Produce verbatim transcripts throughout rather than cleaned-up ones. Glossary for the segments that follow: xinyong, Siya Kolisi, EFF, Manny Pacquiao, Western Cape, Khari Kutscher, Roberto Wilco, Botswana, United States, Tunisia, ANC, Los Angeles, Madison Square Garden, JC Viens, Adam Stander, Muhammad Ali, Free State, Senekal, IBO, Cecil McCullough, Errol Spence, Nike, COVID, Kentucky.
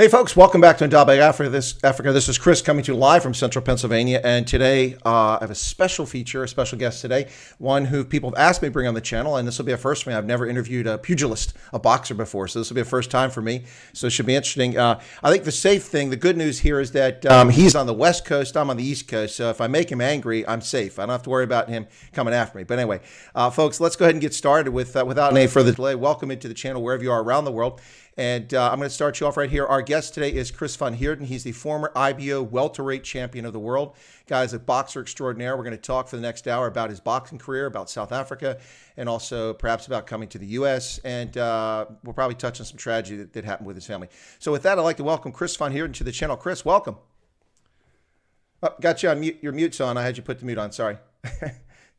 Hey folks, welcome back to Ndabe Africa. This, Africa. This is Chris coming to you live from central Pennsylvania. And today uh, I have a special feature, a special guest today, one who people have asked me to bring on the channel. And this will be a first for me. I've never interviewed a pugilist, a boxer before. So this will be a first time for me. So it should be interesting. Uh, I think the safe thing, the good news here is that um, he's on the West Coast, I'm on the East Coast. So if I make him angry, I'm safe. I don't have to worry about him coming after me. But anyway, uh, folks, let's go ahead and get started with uh, without any further delay. Welcome into the channel wherever you are around the world. And uh, I'm going to start you off right here. Our guest today is Chris Van Heerden. He's the former I B O welterweight champion of the world. Guy's a boxer extraordinaire. We're going to talk for the next hour about his boxing career, about South Africa, and also perhaps about coming to the U S. And uh, we'll probably touch on some tragedy that, that happened with his family. So with that, I'd like to welcome Chris Van Heerden to the channel. Chris, welcome. Oh, got you on mute. Your mute's on. I had you put the mute on. Sorry.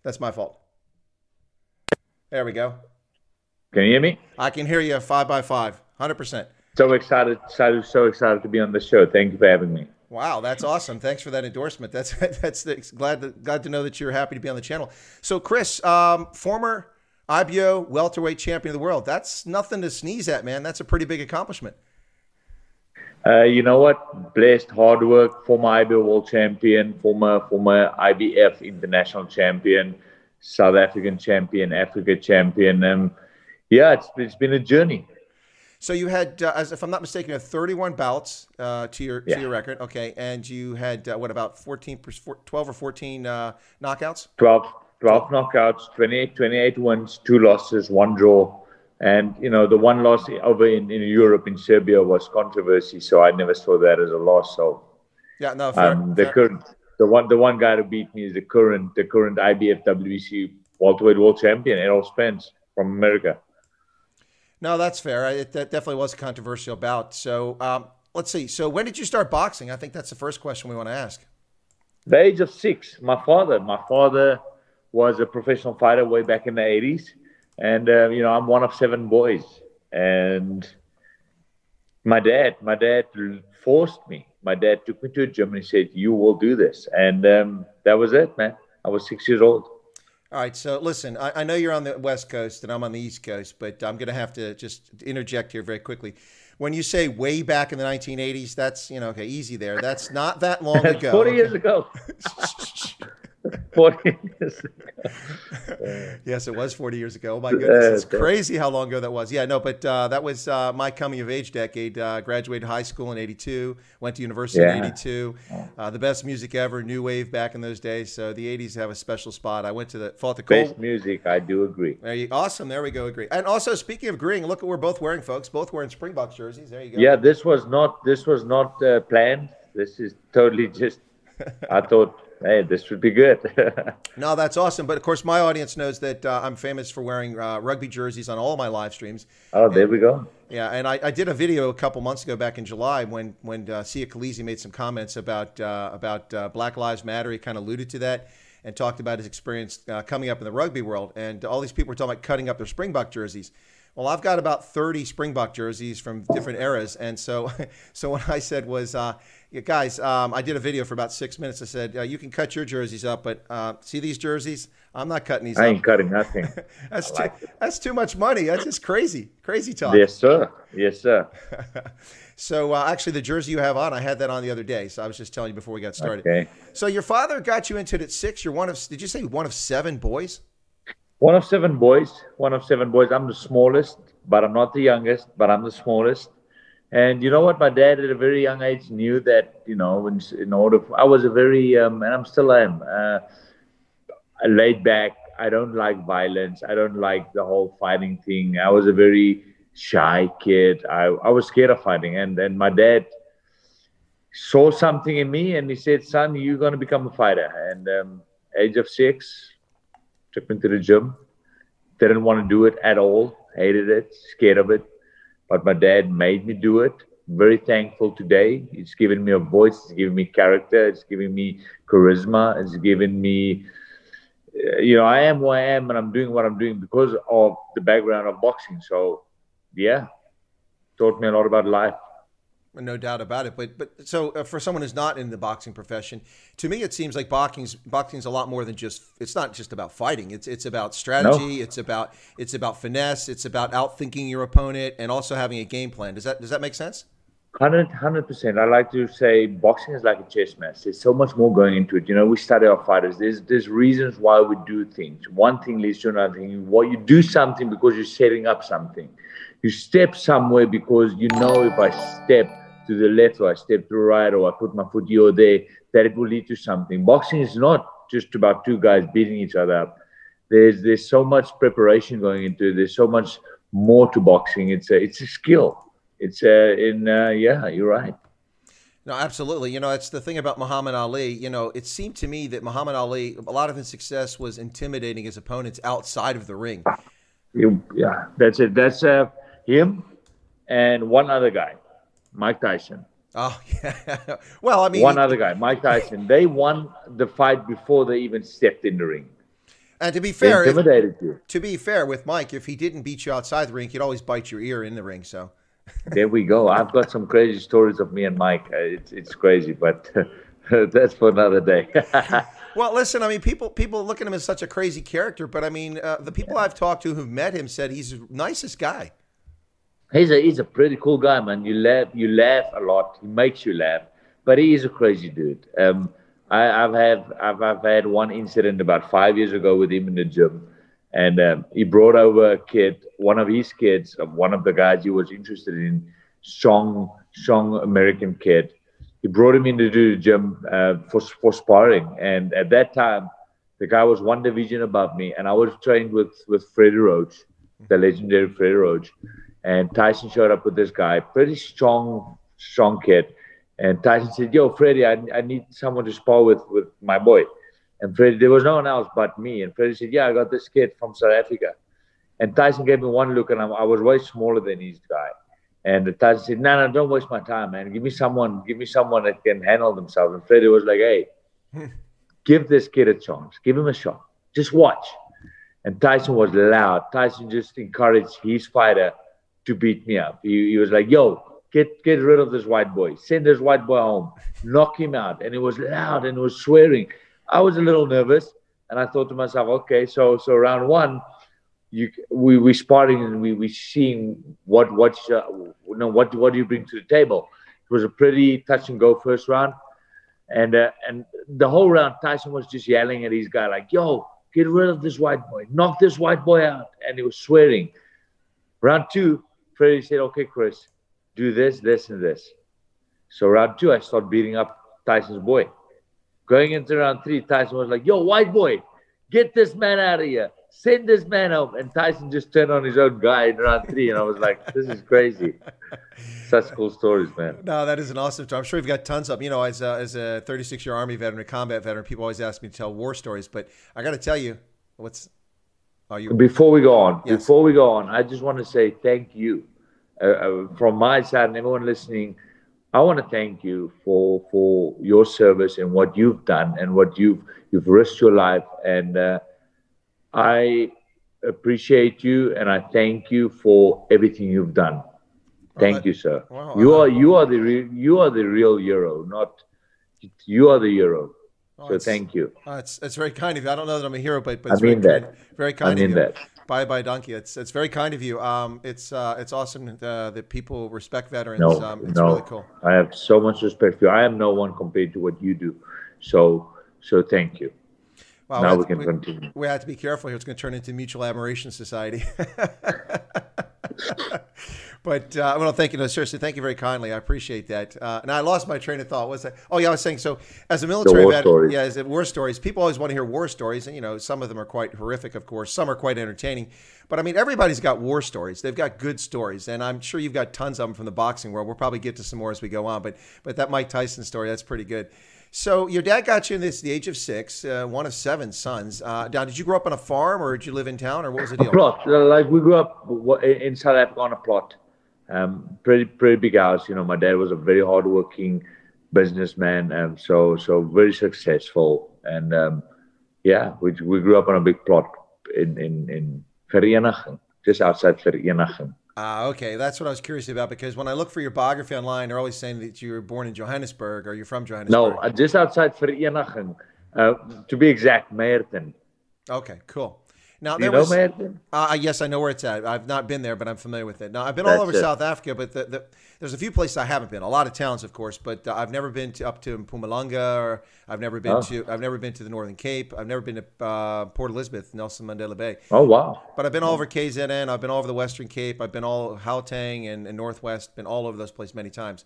That's my fault. There we go. Can you hear me? I can hear you five by five. one hundred percent. So excited, so, so excited to be on the show. Thank you for having me. Wow, that's awesome. Thanks for that endorsement. That's that's the, glad to, glad to know that you're happy to be on the channel. So Chris, um, former I B O welterweight champion of the world. That's nothing to sneeze at, man. That's a pretty big accomplishment. Uh, you know what? Blessed, hard work, former I B O world champion, former former I B F international champion, South African champion, Africa champion. Um, yeah, it's it's been a journey. So you had, uh, as if I'm not mistaken, you had thirty-one bouts uh, to your yeah. to your record, okay, and you had uh, what about fourteen, twelve or fourteen uh, knockouts? twelve, twelve knockouts, twenty-eight, twenty-eight wins, two losses, one draw, and you know the one loss over in, in Europe in Serbia was controversy, so I never saw that as a loss. So yeah, no, fair, um, the fair. current the one the one guy to beat me is the current the current I B F W B C welterweight world champion Errol Spence from America. No, that's fair. It, that definitely was a controversial bout. So um, let's see. So when did you start boxing? I think that's the first question we want to ask. The age of six. My father. My father was a professional fighter way back in the eighties. And, uh, you know, I'm one of seven boys. And my dad, my dad forced me. My dad took me to a gym and he said, you will do this. And um, that was it, man. I was six years old. All right, so listen, I, I know you're on the West Coast and I'm on the East Coast, but I'm going to have to just interject here very quickly. When you say way back in the nineteen eighties, that's, you know, okay, easy there. That's not that long ago. forty okay. years ago. forty years ago. Yes, it was forty years ago. Oh, my goodness, it's crazy how long ago that was. Yeah, no, but uh, that was uh, my coming-of-age decade. Uh, graduated high school in eighty-two, went to university yeah. in eighty-two. Uh, the best music ever, new wave back in those days. So the eighties have a special spot. I went to the fought the cold. Best music, I do agree. There you, awesome, there we go, agree. And also, speaking of agreeing, look what we're both wearing, folks. Both wearing Springboks jerseys. There you go. Yeah, this was not, this was not uh, planned. This is totally just, I thought... Hey, this would be good. No, that's awesome. But of course, my audience knows that uh, I'm famous for wearing uh, rugby jerseys on all my live streams. Oh, and, there we go. Yeah, and I, I did a video a couple months ago, back in July, when when uh, Siya Kolisi made some comments about uh, about uh, Black Lives Matter. He kind of alluded to that and talked about his experience uh, coming up in the rugby world. And all these people were talking about cutting up their Springbok jerseys. Well, I've got about thirty Springbok jerseys from different eras, and so so what I said was. Uh, Yeah, guys, um, I did a video for about six minutes. I said, uh, you can cut your jerseys up, but uh, see these jerseys? I'm not cutting these I up. I ain't cutting nothing. that's, like too, that's too much money. That's just crazy, crazy talk. Yes, sir. Yes, sir. So uh, actually, the jersey you have on, I had that on the other day. So I was just telling you before we got started. Okay. So your father got you into it at six. You're one of, did you say one of seven boys? One of seven boys. One of seven boys. I'm the smallest, but I'm not the youngest, but I'm the smallest. And you know what? My dad at a very young age knew that, you know, in, in order for, I was a very, um, and I'm still am, uh, laid back. I don't like violence. I don't like the whole fighting thing. I was a very shy kid. I, I was scared of fighting. And, and my dad saw something in me and he said, son, you're going to become a fighter. And um, age of six, took me to the gym. Didn't want to do it at all. Hated it. Scared of it. But my dad made me do it. Very thankful today. It's given me a voice. It's given me character. It's given me charisma. It's given me, uh, you know, I am who I am and I'm doing what I'm doing because of the background of boxing. So, yeah, taught me a lot about life. No doubt about it. But but so uh, for someone who's not in the boxing profession, to me it seems like boxing's boxing's a lot more than just. It's not just about fighting. It's it's about strategy. No. It's about it's about finesse. It's about outthinking your opponent and also having a game plan. Does that does that make sense? one hundred percent. I like to say boxing is like a chess match. There's so much more going into it. You know, we study our fighters. There's there's reasons why we do things. One thing leads to another thing. What you do something because you're setting up something. You step somewhere because you know if I step to the left or I step to the right or I put my foot here or there, that it will lead to something. Boxing is not just about two guys beating each other up. There's there's so much preparation going into it. There's so much more to boxing. It's a, it's a skill. It's uh, in, uh, yeah, you're right. No, absolutely. You know, it's the thing about Muhammad Ali. You know, it seemed to me that Muhammad Ali, a lot of his success was intimidating his opponents outside of the ring. Yeah, that's it. That's uh, him and one other guy, Mike Tyson. Oh, yeah. Well, I mean. One other guy, Mike Tyson. They won the fight before they even stepped in the ring. And to be fair, intimidated if, you. to be fair with Mike, if he didn't beat you outside the ring, he'd always bite your ear in the ring, so. There we go. I've got some crazy stories of me and Mike. It's it's crazy, but that's for another day. Well, listen, I mean, people people look at him as such a crazy character, but I mean, uh, the people yeah. I've talked to who've met him said he's the nicest guy. He's a he's a pretty cool guy, man. You laugh you laugh a lot. He makes you laugh, but he is a crazy dude. Um, I, I've had I've I've had one incident about five years ago with him in the gym. And um, he brought over a kid, one of his kids, one of the guys he was interested in, strong, strong American kid. He brought him into the gym uh, for, for sparring. And at that time, the guy was one division above me. And I was trained with, with Freddie Roach, the legendary Freddie Roach. And Tyson showed up with this guy, pretty strong, strong kid. And Tyson said, yo, Freddie, I, I need someone to spar with, with my boy. And Freddie, there was no one else but me. And Freddie said, yeah, I got this kid from South Africa. And Tyson gave me one look, and I, I was way smaller than his guy. And Tyson said, no, no, don't waste my time, man. Give me someone, give me someone that can handle themselves. And Freddie was like, hey, give this kid a chance. Give him a shot. Just watch. And Tyson was loud. Tyson just encouraged his fighter to beat me up. He, he was like, yo, Get get rid of this white boy. Send this white boy home. Knock him out. And it was loud and it was swearing. I was a little nervous, and I thought to myself, okay, so so round one, you we we sparring and we we seeing what what uh, you know, what what do you bring to the table? It was a pretty touch and go first round, and uh, and the whole round Tyson was just yelling at his guy like, "Yo, get rid of this white boy, knock this white boy out," and he was swearing. Round two, Freddie said, "Okay, Chris, do this, this, and this." So round two, I start beating up Tyson's boy. Going into round three, Tyson was like, yo, white boy, get this man out of here. Send this man home. And Tyson just turned on his own guy in round three. And I was like, this is crazy. Such cool stories, man. No, that is an awesome story. I'm sure you've got tons of, you know, as a, as a thirty-six-year Army veteran, a combat veteran, people always ask me to tell war stories. But I got to tell you, what's are you? Before we go on, yes. before we go on, I just want to say thank you. Uh, uh, from my side and everyone listening, I want to thank you for for your service and what you've done and what you've you've risked your life, and uh, I appreciate you and I thank you for everything you've done. Thank right. you, sir. Wow, you are you are the re you are the real hero, not you are the hero. Oh, so thank you. Oh, it's it's very kind of you. I don't know that I'm a hero, but but it's I mean very, that. very kind I mean of you. That. Bye bye donkey. It's it's very kind of you. Um, it's uh, it's awesome uh, that people respect veterans. No, um, it's no. really cool. I have so much respect for you. I am no one compared to what you do. So so thank you. Wow, now we, we can to, we, continue. We have to be careful here. It's going to turn into mutual admiration society. But I want to thank you. No, seriously, thank you very kindly. I appreciate that. Uh, and I lost my train of thought. What was that? Oh yeah, I was saying. So as a military veteran, yeah, as a war stories, people always want to hear war stories, and you know, some of them are quite horrific, of course. Some are quite entertaining. But I mean, everybody's got war stories. They've got good stories, and I'm sure you've got tons of them from the boxing world. We'll probably get to some more as we go on. But but that Mike Tyson story, that's pretty good. So your dad got you in this at the age of six, uh, one of seven sons. Uh, now, did you grow up on a farm, or did you live in town, or what was the deal? A plot. Like we grew up in South Africa on a plot. Um, pretty, pretty big house. You know, my dad was a very hardworking businessman, and so, so very successful. And um, yeah, we we grew up on a big plot in in in Vereeniging, just outside Vereeniging. Ah, uh, okay, that's what I was curious about, because when I look for your biography online, they're always saying that you were born in Johannesburg. Are you from Johannesburg? No, just outside Vereeniging, uh, to be exact, Meerten. Okay, cool. Now, there you know was, Meerten? Uh, yes, I know where it's at. I've not been there, but I'm familiar with it. Now, I've been That's all over it. South Africa, but the, the, there's a few places I haven't been. A lot of towns, of course, but uh, I've never been to, up to Mpumalanga, or I've never been oh. to I've never been to the Northern Cape. I've never been to uh, Port Elizabeth, Nelson Mandela Bay. Oh wow! But I've been all over K Z N. I've been all over the Western Cape. I've been all Gauteng and, and Northwest. Been all over those places many times.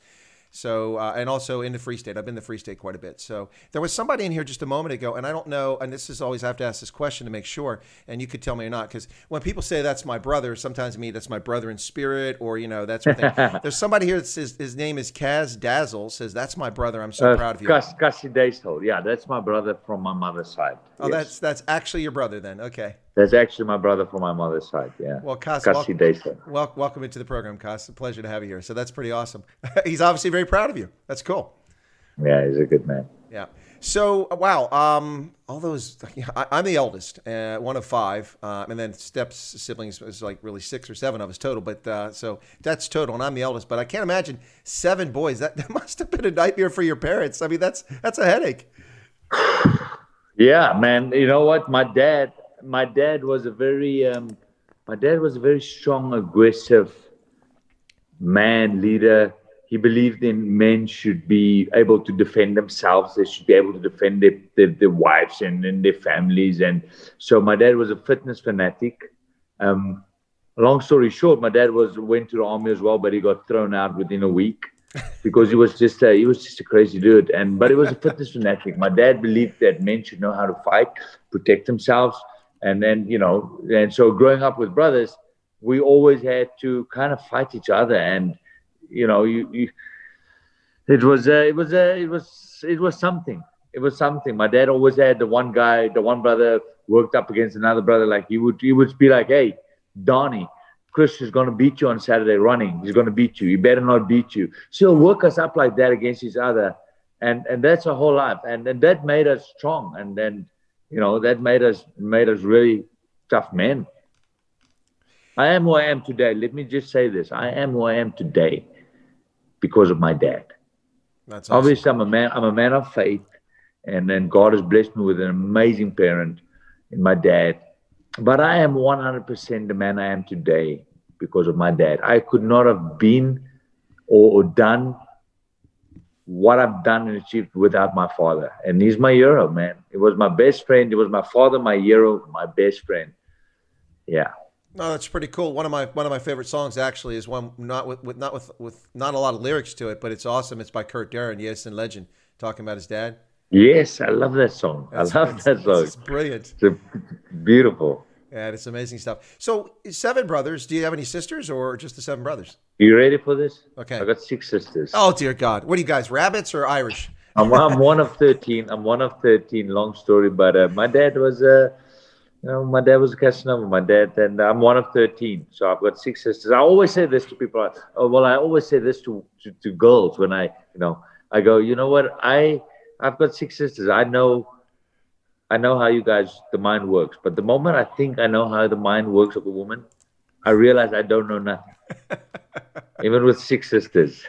So uh, and also in the Free State, I've been in the Free State quite a bit. So there was somebody in here just a moment ago, and I don't know. And this is always I have to ask this question to make sure. And you could tell me or not, because when people say that's my brother, sometimes me that's my brother in spirit, or you know that's what they, there's somebody here that says his name is Kaz Dazzle, says that's my brother. I'm so uh, proud of you. Kaz Kasi Dazzle, yeah, that's my brother from my mother's side. Oh, yes. that's that's actually your brother then. Okay. That's actually my brother from my mother's side, yeah. Well, Kaz, Kasi welcome, wel welcome into the program, Kaz. It's a pleasure to have you here. So that's pretty awesome. He's obviously very proud of you. That's cool. Yeah, he's a good man. Yeah. So, wow, um, all those, yeah, I, I'm the eldest, uh, one of five, uh, and then steps siblings is like really six or seven of us total, but uh, so that's total, and I'm the eldest, but I can't imagine seven boys. That, that must have been a nightmare for your parents. I mean, that's, that's a headache. Yeah, man, you know what? My dad... My dad was a very, um, my dad was a very strong, aggressive man, leader. He believed in men should be able to defend themselves. They should be able to defend their, their, their wives and, and their families. And so my dad was a fitness fanatic. Um, long story short, my dad was went to the army as well, but he got thrown out within a week because he was just a, he was just a crazy dude. And but he was a fitness fanatic. My dad believed that men should know how to fight, protect themselves. And then, you know, and so growing up with brothers, we always had to kind of fight each other. And, you know, you, you it was, a, it was, a, it was, it was something, it was something. My dad always had the one guy, the one brother worked up against another brother. Like he would, he would be like, hey, Donnie, Chris is going to beat you on Saturday running. He's going to beat you. He better not beat you. So he'll work us up like that against each other. And, and that's our whole life. And, and that made us strong. And then, you know, that made us made us really tough men. I am who I am today. Let me just say this. I am who I am today because of my dad. That's awesome. Obviously, I'm a man, I'm a man of faith, and then God has blessed me with an amazing parent in my dad. But I am one hundred percent the man I am today because of my dad. I could not have been or, or done what I've done and achieved without my father. And he's my hero, man. It was my best friend. It was my father, my hero, my best friend. Yeah. No, that's pretty cool. One of my one of my favorite songs actually is one not with, with not with with not a lot of lyrics to it, but it's awesome. It's by Kurt Darren, Yes and Legend, talking about his dad. Yes, I love that song. That's, I love that song. It's brilliant. It's beautiful. Yeah, it's amazing stuff. So seven brothers. Do you have any sisters or just the seven brothers? You ready for this? Okay. I got six sisters. Oh, dear God. What are you guys, rabbits or Irish? I'm, I'm one of thirteen. I'm one of thirteen. Long story. But uh, my dad was a, uh, you know, my dad was a Casanova. My dad, and I'm one of thirteen. So I've got six sisters. I always say this to people. Oh, well, I always say this to, to, to girls when I, you know, I go, you know what? I, I've got six sisters. I know. I know how you guys, the mind works. But the moment I think I know how the mind works of a woman, I realize I don't know nothing. Even with six sisters.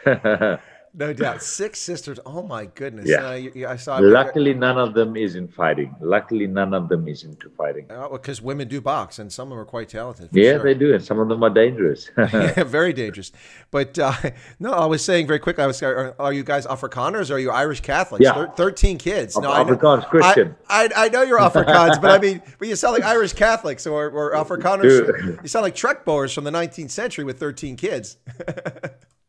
No doubt. Six sisters. Oh, my goodness. Yeah. Uh, you, you, I saw. Luckily, none of them is in fighting. Luckily, none of them is into fighting. Because uh, well, women do box, and some of them are quite talented. Yeah, sure. They do. And some of them are dangerous. Yeah, very dangerous. But uh, no, I was saying very quickly, I was are, are you guys Afrikaners or are you Irish Catholics? Yeah. Thir thirteen kids. No, Afrikaans, I know, Christian. I, I, I know you're Afrikaans, but I mean, but you sound like Irish Catholics or, or Afrikaners. You sound like truck bowers from the nineteenth century with thirteen kids.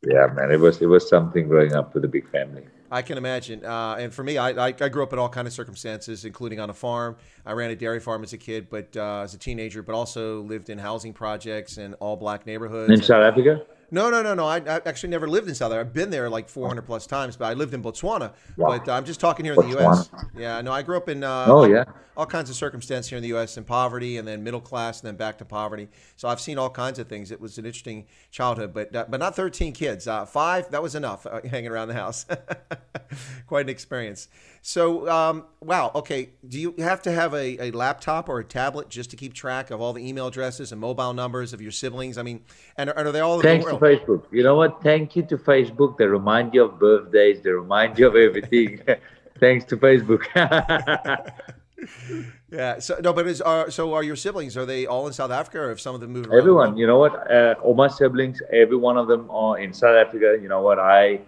Yeah, man, it was it was something growing up with a big family. I can imagine. Uh, and for me, I, I I grew up in all kinds of circumstances, including on a farm. I ran a dairy farm as a kid, but uh, as a teenager, but also lived in housing projects and all black neighborhoods. In South Africa? No, no, no, no. I, I actually never lived in South Africa. I've been there like four hundred plus times, but I lived in Botswana. Wow. But uh, I'm just talking here in Botswana. The U S Yeah, no, I grew up in uh, oh, yeah. all kinds of circumstances here in the U S and poverty and then middle class and then back to poverty. So I've seen all kinds of things. It was an interesting childhood, but uh, but not thirteen kids. Uh, five, that was enough uh, hanging around the house. Quite an experience. So, um, wow, okay. Do you have to have a, a laptop or a tablet just to keep track of all the email addresses and mobile numbers of your siblings? I mean, and are, are they all Thanks in the world? To Facebook. You know what? Thank you to Facebook. They remind you of birthdays. They remind you of everything. Thanks to Facebook. Yeah. So no, but is are so are your siblings? Are they all in South Africa, or have some of them moved around? Everyone. You know what? Uh, all my siblings, every one of them are in South Africa. You know what? I,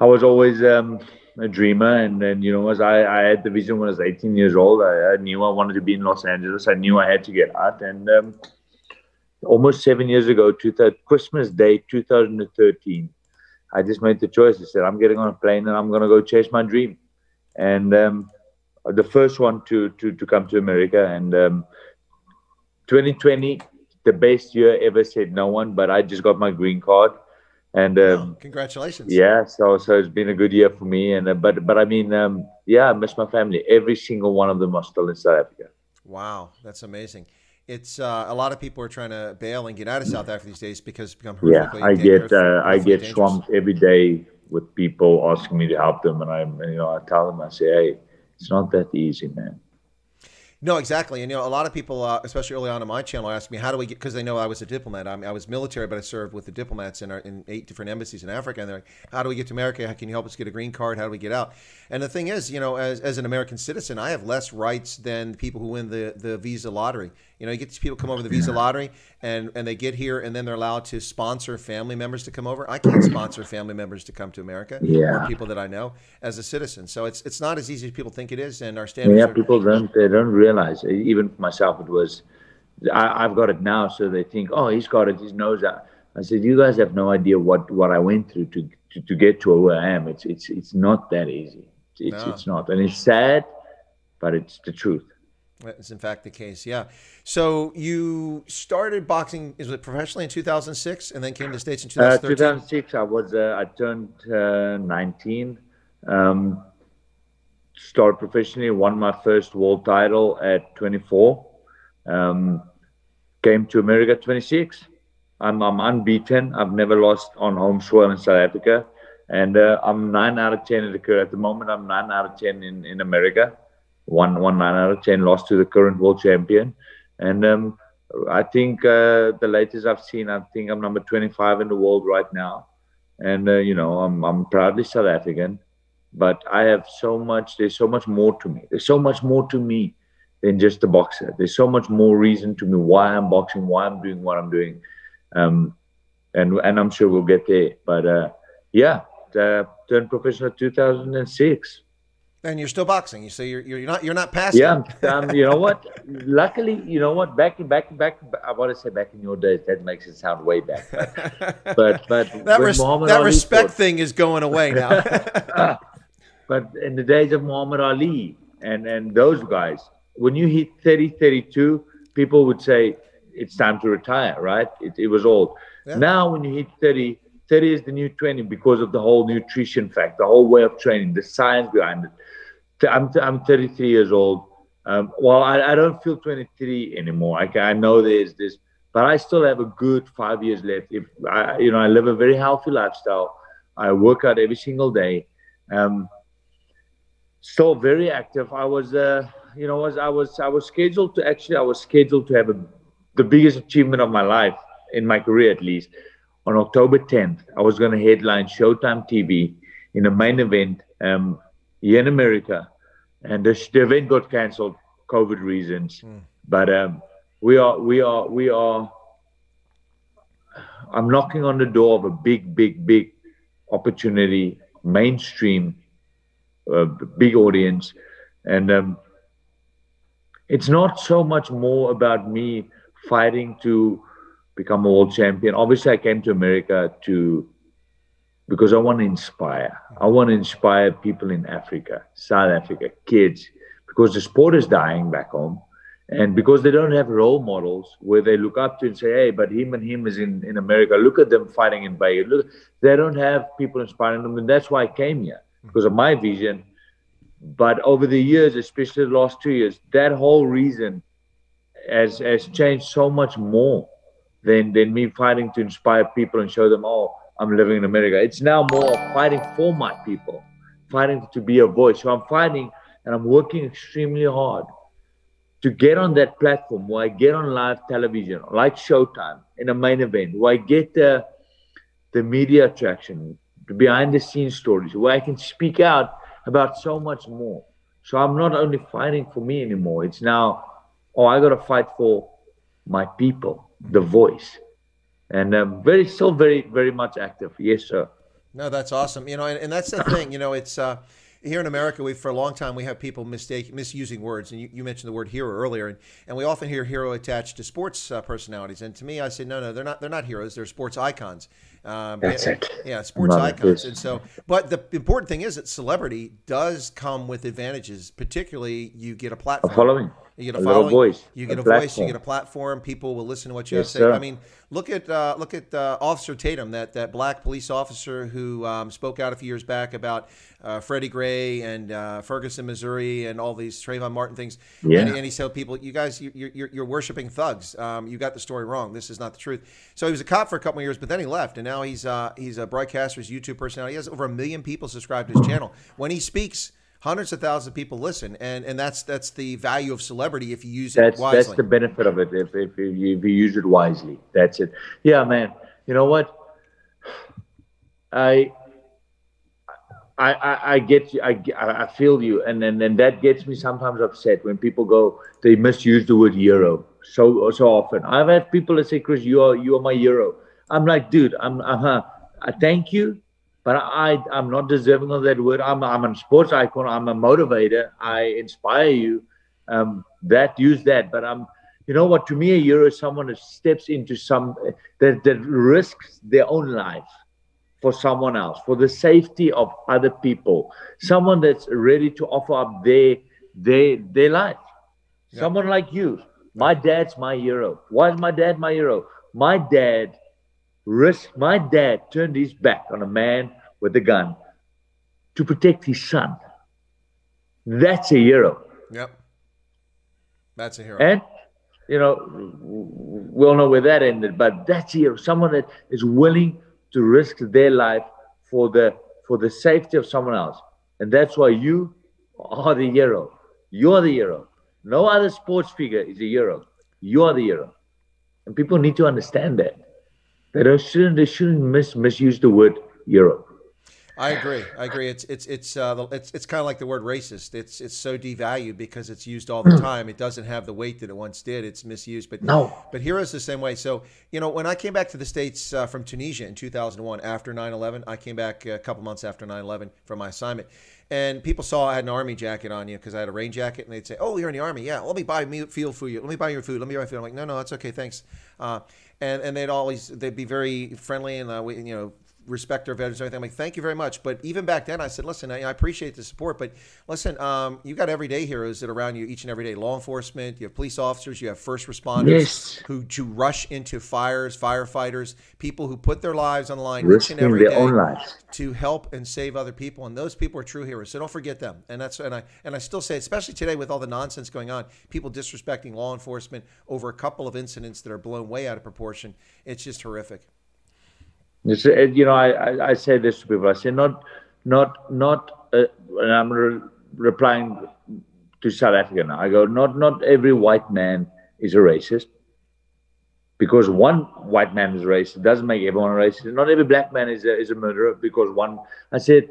I was always um, a dreamer, and then you know, as I, I had the vision when I was eighteen years old. I, I knew I wanted to be in Los Angeles. I knew I had to get out, and um, almost seven years ago, to th Christmas Day, two thousand and thirteen, I just made the choice. I said, I'm getting on a plane, and I'm going to go chase my dream, and. Um, the first one to, to, to come to America. And um, twenty twenty, the best year ever, said no one, but I just got my green card. And um, oh, congratulations. Yeah, so so it's been a good year for me. And uh, But but I mean, um, yeah, I miss my family. Every single one of them are still in South Africa. Wow, that's amazing. It's uh, a lot of people are trying to bail and get out of South Africa these days because it's become horrifically dangerous. Yeah, I get, uh, I get swamped every day with people asking me to help them. And I, you know, I tell them, I say, hey, it's not that easy, man. No, exactly. And, you know, a lot of people, uh, especially early on in my channel, asked me, how do we get, because they know I was a diplomat. I, mean, I was military, but I served with the diplomats in, our, in eight different embassies in Africa. And they're like, how do we get to America? How can you help us get a green card? How do we get out? And the thing is, you know, as, as an American citizen, I have less rights than people who win the, the visa lottery. You know, you get these people come over the visa lottery and, and they get here and then they're allowed to sponsor family members to come over. I can't sponsor family members to come to America yeah. or people that I know as a citizen. So it's it's not as easy as people think it is. And our standards yeah, are people don't, they don't realize. Even for myself, it was, I, I've got it now. So they think, oh, he's got it. He knows that. I said, you guys have no idea what, what I went through to, to, to get to where I am. It's, it's, it's not that easy. It's, no. it's not. And it's sad, but it's the truth. That's in fact the case, yeah. So you started boxing is it professionally in two thousand six and then came to the States in two thousand thirteen? Uh, two thousand six, I, was, uh, I turned uh, nineteen, um, started professionally, won my first world title at twenty-four, um, came to America at twenty-six. I'm, I'm unbeaten. I've never lost on home soil in South Africa. And uh, I'm nine out of ten at the current. At the moment, I'm nine out of ten in, in America. One, one nine out of ten lost to the current world champion. And um, I think uh, the latest I've seen, I think I'm number twenty-five in the world right now. And, uh, you know, I'm, I'm proudly South African, but I have so much, there's so much more to me. There's so much more to me than just a boxer. There's so much more reason to me why I'm boxing, why I'm doing what I'm doing. Um, and, and I'm sure we'll get there. But, uh, yeah, uh, turned professional in two thousand six. And you're still boxing. You say you're you're not you're not passing. Yeah, um, you know what? Luckily, you know what? Back in back back, I want to say back in your days. That makes it sound way back. But but, but that, res that Ali respect fought, thing is going away now. But in the days of Muhammad Ali and and those guys, when you hit thirty, thirty-two, people would say it's time to retire, right? It, it was old. Yeah. Now when you hit thirty. thirty is the new twenty because of the whole nutrition fact, the whole way of training, the science behind it. I'm, I'm thirty-three years old. Um, well, I, I don't feel twenty-three anymore. I, I know there's this, but I still have a good five years left. If I, you know, I live a very healthy lifestyle. I work out every single day. Um, still very active. I was, uh, you know, was I was I was scheduled to actually I was scheduled to have a, the biggest achievement of my life in my career, at least. On October tenth, I was going to headline Showtime T V in a main event um, here in America. And the, the event got cancelled, COVID reasons. Mm. But um, we are, we are, we are, I'm knocking on the door of a big, big, big opportunity, mainstream, uh, big audience. And um, it's not so much more about me fighting to become a world champion. Obviously, I came to America to because I want to inspire. I want to inspire people in Africa, South Africa, kids, because the sport is dying back home. And because they don't have role models where they look up to and say, hey, but him and him is in, in America. Look at them fighting in Vegas. Look, they don't have people inspiring them. And that's why I came here, because of my vision. But over the years, especially the last two years, that whole reason has, has changed so much more. Than, than me fighting to inspire people and show them, oh, I'm living in America. It's now more fighting for my people, fighting to be a voice. So I'm fighting and I'm working extremely hard to get on that platform where I get on live television, like Showtime, in a main event, where I get the, the media attraction, the behind-the-scenes stories, where I can speak out about so much more. So I'm not only fighting for me anymore. It's now, oh, I got to fight for my people, the voice. And I'm very, still very, very much active. Yes, sir. No, that's awesome. You know, and, and that's the thing, you know, it's uh, here in America, we for a long time, we have people mistake, misusing words. And you, you mentioned the word hero earlier. And, and we often hear hero attached to sports uh, personalities. And to me, I say, no, no, they're not. They're not heroes. They're sports icons. Um, That's and, it. Yeah, sports Love icons. It. And so, but the important thing is that celebrity does come with advantages, particularly you get a platform. A following. You get a, a following, voice, you get a, a voice, you get a platform. People will listen to what you yes, say. Sir. I mean, look at uh, look at uh, Officer Tatum, that that black police officer who um, spoke out a few years back about uh, Freddie Gray and uh, Ferguson, Missouri, and all these Trayvon Martin things. Yeah. And, and he told people, "You guys, you, you're you're worshiping thugs. Um, you got the story wrong. This is not the truth." So he was a cop for a couple of years, but then he left, and now he's uh, he's a broadcaster's YouTube personality. He has over a million people subscribed to his channel. When he speaks, hundreds of thousands of people listen, and and that's that's the value of celebrity if you use it that's, wisely. That's the benefit of it if, if, you, if you use it wisely. That's it. Yeah, man. You know what? I I I, I get you. I I feel you, and and and that gets me sometimes upset when people go they misuse the word hero so so often. I've had people that say, "Chris, you are you are my hero." I'm like, dude, I'm uh huh. I thank you. But I, I'm not deserving of that word. I'm, I'm a sports icon. I'm a motivator. I inspire you. Um, that use that. But I'm, you know what? To me, a hero is someone that steps into some that that risks their own life for someone else, for the safety of other people. Someone that's ready to offer up their their their life. Yeah. Someone like you. My dad's my hero. Why is my dad my hero? My dad. Risk. My dad turned his back on a man with a gun to protect his son. That's a hero. Yep. That's a hero. And, you know, we all know where that ended, but that's a hero. Someone that is willing to risk their life for the, for the safety of someone else. And that's why you are the hero. You're the hero. No other sports figure is a hero. You're the hero. And people need to understand that. They shouldn't, they shouldn't mis misuse the word hero. I agree. I agree. It's it's it's uh, it's it's kind of like the word racist. It's it's so devalued because it's used all the time. It doesn't have the weight that it once did. It's misused. But no. But hero's the same way. So you know, when I came back to the States uh, from Tunisia in two thousand one after nine eleven, I came back a couple months after nine eleven from my assignment. And people saw I had an army jacket on, you know, because I had a rain jacket, and they'd say, "Oh, you're in the army? Yeah. Let me buy me fuel for you. Let me buy your food. Let me buy your food." I'm like, "No, no, that's okay. Thanks." Uh, and and they'd always they'd be very friendly and uh, we, you know, respect our veterans and everything. I'm like, "Thank you very much." But even back then, I said, "Listen, I, I appreciate the support, but listen, um, you got everyday heroes that are around you each and every day. Law enforcement, you have police officers, you have first responders yes. who, who rush into fires, firefighters, people who put their lives on the line each and every day to help and save other people. And those people are true heroes. So don't forget them." And that's and I and I still say, especially today with all the nonsense going on, people disrespecting law enforcement over a couple of incidents that are blown way out of proportion. It's just horrific. It's, you know, I, I, I say this to people. I say not, not, not. Uh, and I'm re replying to South Africa now. I go, not, not every white man is a racist. Because one white man is racist doesn't make everyone a racist. Not every black man is a, is a murderer because one. I said,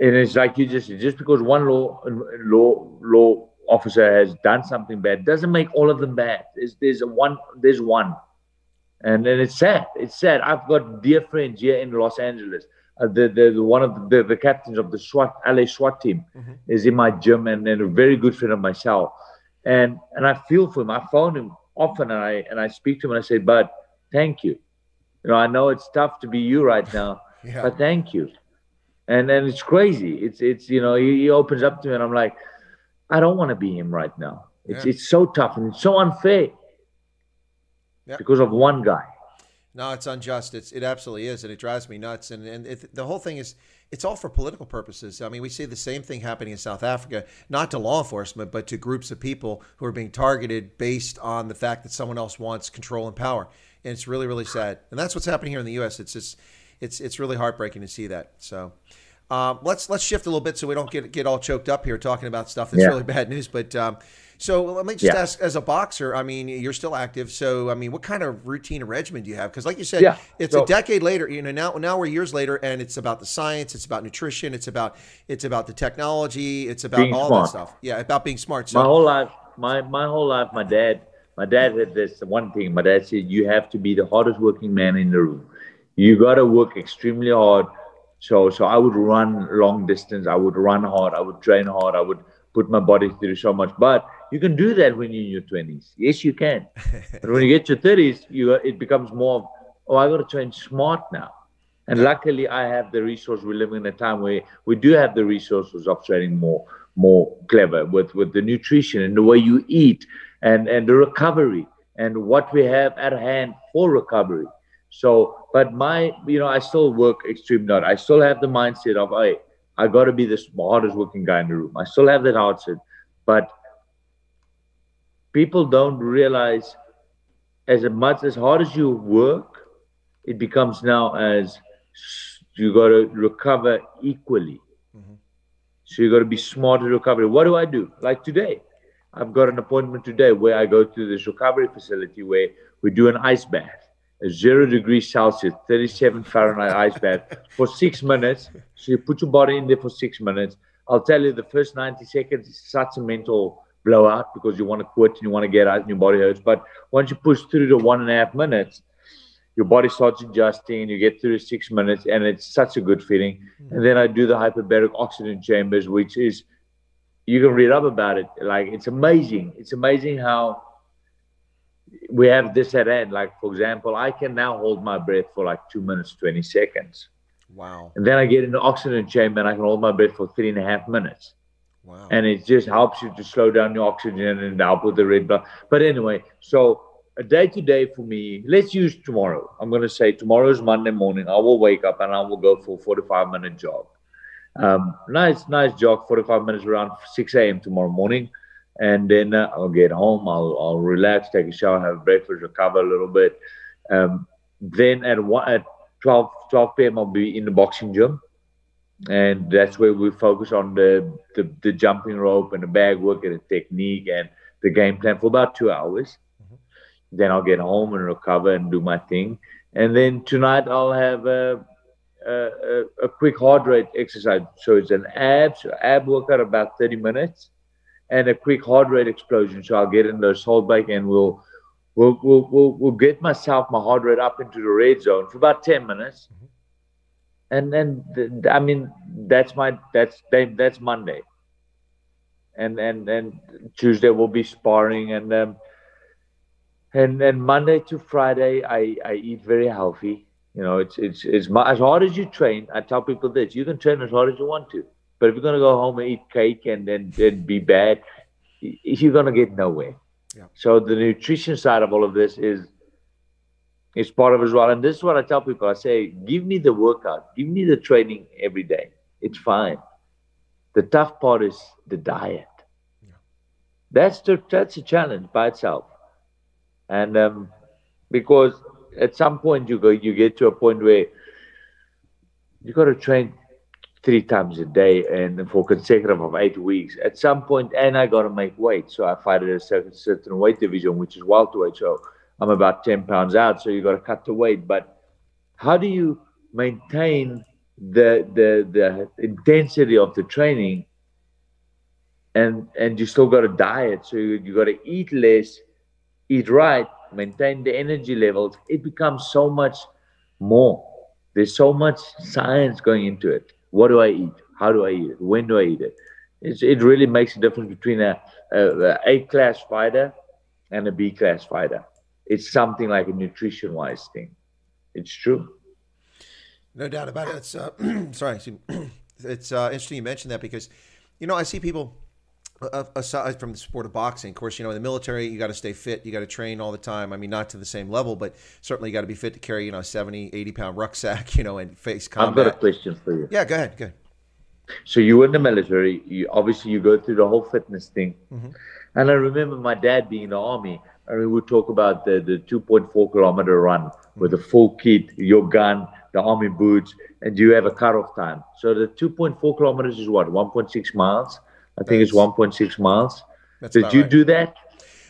and it's like you just just because one law law law officer has done something bad doesn't make all of them bad. There's, there's a one. There's one. And then it's sad. It's sad. I've got dear friends here in Los Angeles. Uh, the, the, the one of the, the captains of the SWAT, L A SWAT team mm-hmm. is in my gym and, and a very good friend of myself. And and I feel for him. I phone him often and I and I speak to him and I say, "Bud, thank you. You know, I know it's tough to be you right now, yeah. but thank you." And then it's crazy. It's it's you know, he, he opens up to me and I'm like, I don't want to be him right now. It's yeah. it's so tough and it's so unfair. Yep. Because of one guy. No, it's unjust. It's, it absolutely is. And it drives me nuts. And, and it, the whole thing is, it's all for political purposes. I mean, we see the same thing happening in South Africa, not to law enforcement, but to groups of people who are being targeted based on the fact that someone else wants control and power. And it's really, really sad. And that's what's happening here in the U S. It's just, it's, it's really heartbreaking to see that. So um, let's, let's shift a little bit so we don't get, get all choked up here talking about stuff that's yeah. really bad news. But um, So let me just yeah. ask, as a boxer, I mean, you're still active. So, I mean, what kind of routine or regimen do you have? Because like you said, yeah. it's so, a decade later, you know, now, now we're years later, and it's about the science, it's about nutrition, it's about, it's about the technology, it's about all smart. that stuff. Yeah, about being smart. So, my whole life, my, my whole life, my dad, my dad had this one thing. My dad said, you have to be the hardest working man in the room. You got to work extremely hard. So, so I would run long distance. I would run hard. I would train hard. I would put my body through so much. But you can do that when you're in your twenties. Yes, you can. But when you get your thirties, you it becomes more, oh, I got to train smart now. And luckily, I have the resource. We live in a time where we do have the resources of training more, more clever with, with the nutrition and the way you eat and, and the recovery and what we have at hand for recovery. So, but my, you know, I still work extremely hard. I still have the mindset of, hey, I got to be the hardest working guy in the room. I still have that mindset, but people don't realize as much as hard as you work, it becomes now as you got to recover equally. Mm-hmm. So you got to be smart in recovery. What do I do? Like today, I've got an appointment today where I go to this recovery facility where we do an ice bath. A zero degrees Celsius, thirty-seven Fahrenheit ice bath for six minutes. So you put your body in there for six minutes. I'll tell you the first ninety seconds is such a mental blowout because you want to quit and you want to get out and your body hurts. But once you push through the one and a half minutes, your body starts adjusting and you get through the six minutes and it's such a good feeling. Mm-hmm. And then I do the hyperbaric oxygen chambers, which is, you can read up about it. Like, it's amazing. It's amazing how we have this at end. Like, for example, I can now hold my breath for like two minutes, twenty seconds. Wow. And then I get in the oxygen chamber and I can hold my breath for three and a half minutes. Wow. And it just helps you to slow down your oxygen and help with the red blood. But anyway, so a day to day for me, let's use tomorrow. I'm going to say tomorrow is Monday morning. I will wake up and I will go for a forty-five minute jog. Um, nice, nice jog, forty-five minutes around six a m tomorrow morning. And then uh, I'll get home, I'll, I'll relax, take a shower, have breakfast, recover a little bit. Um, then at, one, at twelve p m I'll be in the boxing gym. And that's where we focus on the, the, the jumping rope and the bag work and the technique and the game plan for about two hours. Mm-hmm. Then I'll get home and recover and do my thing. And then tonight I'll have a, a, a quick hard rate exercise. So it's an ab, so ab workout, about thirty minutes. And a quick heart rate explosion. So I'll get in the assault bike and we'll, we'll, we'll, we'll, we'll get myself, my heart rate up into the red zone for about ten minutes. Mm-hmm. And then, I mean, that's my, that's, that's Monday. And, and, and Tuesday we'll be sparring. And, um, and, and Monday to Friday, I, I eat very healthy. You know, it's, it's, it's my, as hard as you train, I tell people this, you can train as hard as you want to. But if you're going to go home and eat cake and then, then be bad, you're going to get nowhere. Yeah. So the nutrition side of all of this is, is part of it as well. And this is what I tell people. I say, give me the workout. Give me the training every day. It's fine. The tough part is the diet. Yeah. That's the, that's a challenge by itself. And um, because at some point you go, you get to a point where you got to train three times a day and for consecutive of eight weeks. At some point, and I got to make weight. So I fight at a certain weight division, which is welterweight. So I'm about ten pounds out. So you got to cut the weight. But how do you maintain the, the, the intensity of the training? And, and you still got to diet. So you, you got to eat less, eat right, maintain the energy levels. It becomes so much more. There's so much science going into it. What do I eat? How do I eat it? When do I eat it? It's, it really makes a difference between a, a, a class fighter and a B class fighter. It's something like a nutrition-wise thing. It's true. No doubt about it. It's, uh, sorry, it's uh, interesting you mentioned that because, you know, I see people, uh, aside from the sport of boxing, of course, you know, in the military, you got to stay fit. You got to train all the time. I mean, not to the same level, but certainly you got to be fit to carry, you know, a seventy, eighty pound rucksack, you know, and face combat. I've got a question for you. Yeah, go ahead. Go ahead. So you were in the military. You, obviously, you go through the whole fitness thing. Mm-hmm. And I remember my dad being in the army. I mean, we would talk about the, the two point four kilometer run mm-hmm. with a full kit, your gun, the army boots, and you have a cutoff time. So the two point four kilometers is what, one point six miles? I think it's one point six miles. That's did you right. do that?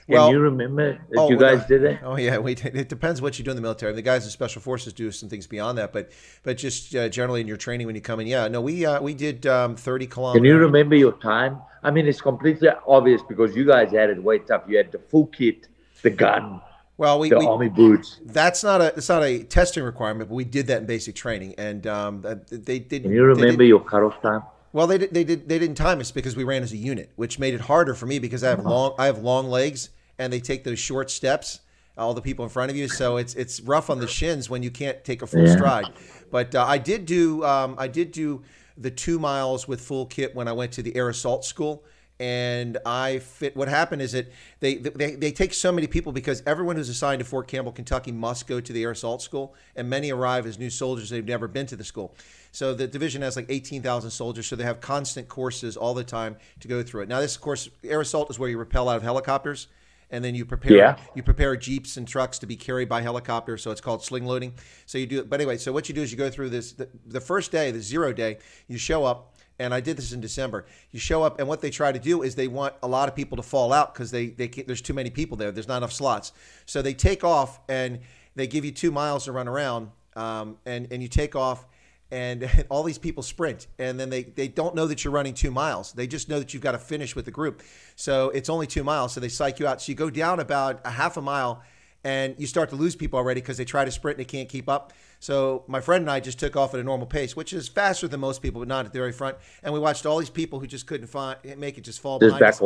Can well, you remember that oh, you guys not, did that? Oh, yeah. We, it depends what you do in the military. I mean, the guys in special forces do some things beyond that, but but just uh, generally in your training when you come in, yeah. No, we uh, we did um, thirty kilometers. Can you remember your time? I mean, it's completely obvious because you guys had it way tough. You had the full kit, the gun. Well, we, the we, army boots. That's not a it's not a testing requirement, but we did that in basic training, and um, they didn't. Can you remember your cutoff time? Well, they did, they did they didn't time us because we ran as a unit, which made it harder for me because I have long I have long legs, and they take those short steps. All the people in front of you, so it's it's rough on the shins when you can't take a full yeah. stride. But uh, I did do um, I did do the two miles with full kit when I went to the air assault school. And I fit. What happened is that they, they they take so many people because everyone who's assigned to Fort Campbell, Kentucky, must go to the Air Assault School, and many arrive as new soldiers. They've never been to the school, so the division has like eighteen thousand soldiers. So they have constant courses all the time to go through it. Now, this course, Air Assault, is where you rappel out of helicopters, and then you prepare yeah. you prepare jeeps and trucks to be carried by helicopters. So it's called sling loading. So you do it. But anyway, so what you do is you go through this the, the first day, the zero day. You show up. And I did this in December. You show up, and what they try to do is they want a lot of people to fall out because they, they can't, there's too many people there. There's not enough slots. So they take off, and they give you two miles to run around, um, and, and you take off, and, and all these people sprint. And then they, they don't know that you're running two miles. They just know that you've got to finish with the group. So it's only two miles, so they psych you out. So you go down about a half a mile, and you start to lose people already because they try to sprint and they can't keep up. So my friend and I just took off at a normal pace, which is faster than most people, but not at the very front. And we watched all these people who just couldn't find, make it just fall behind us.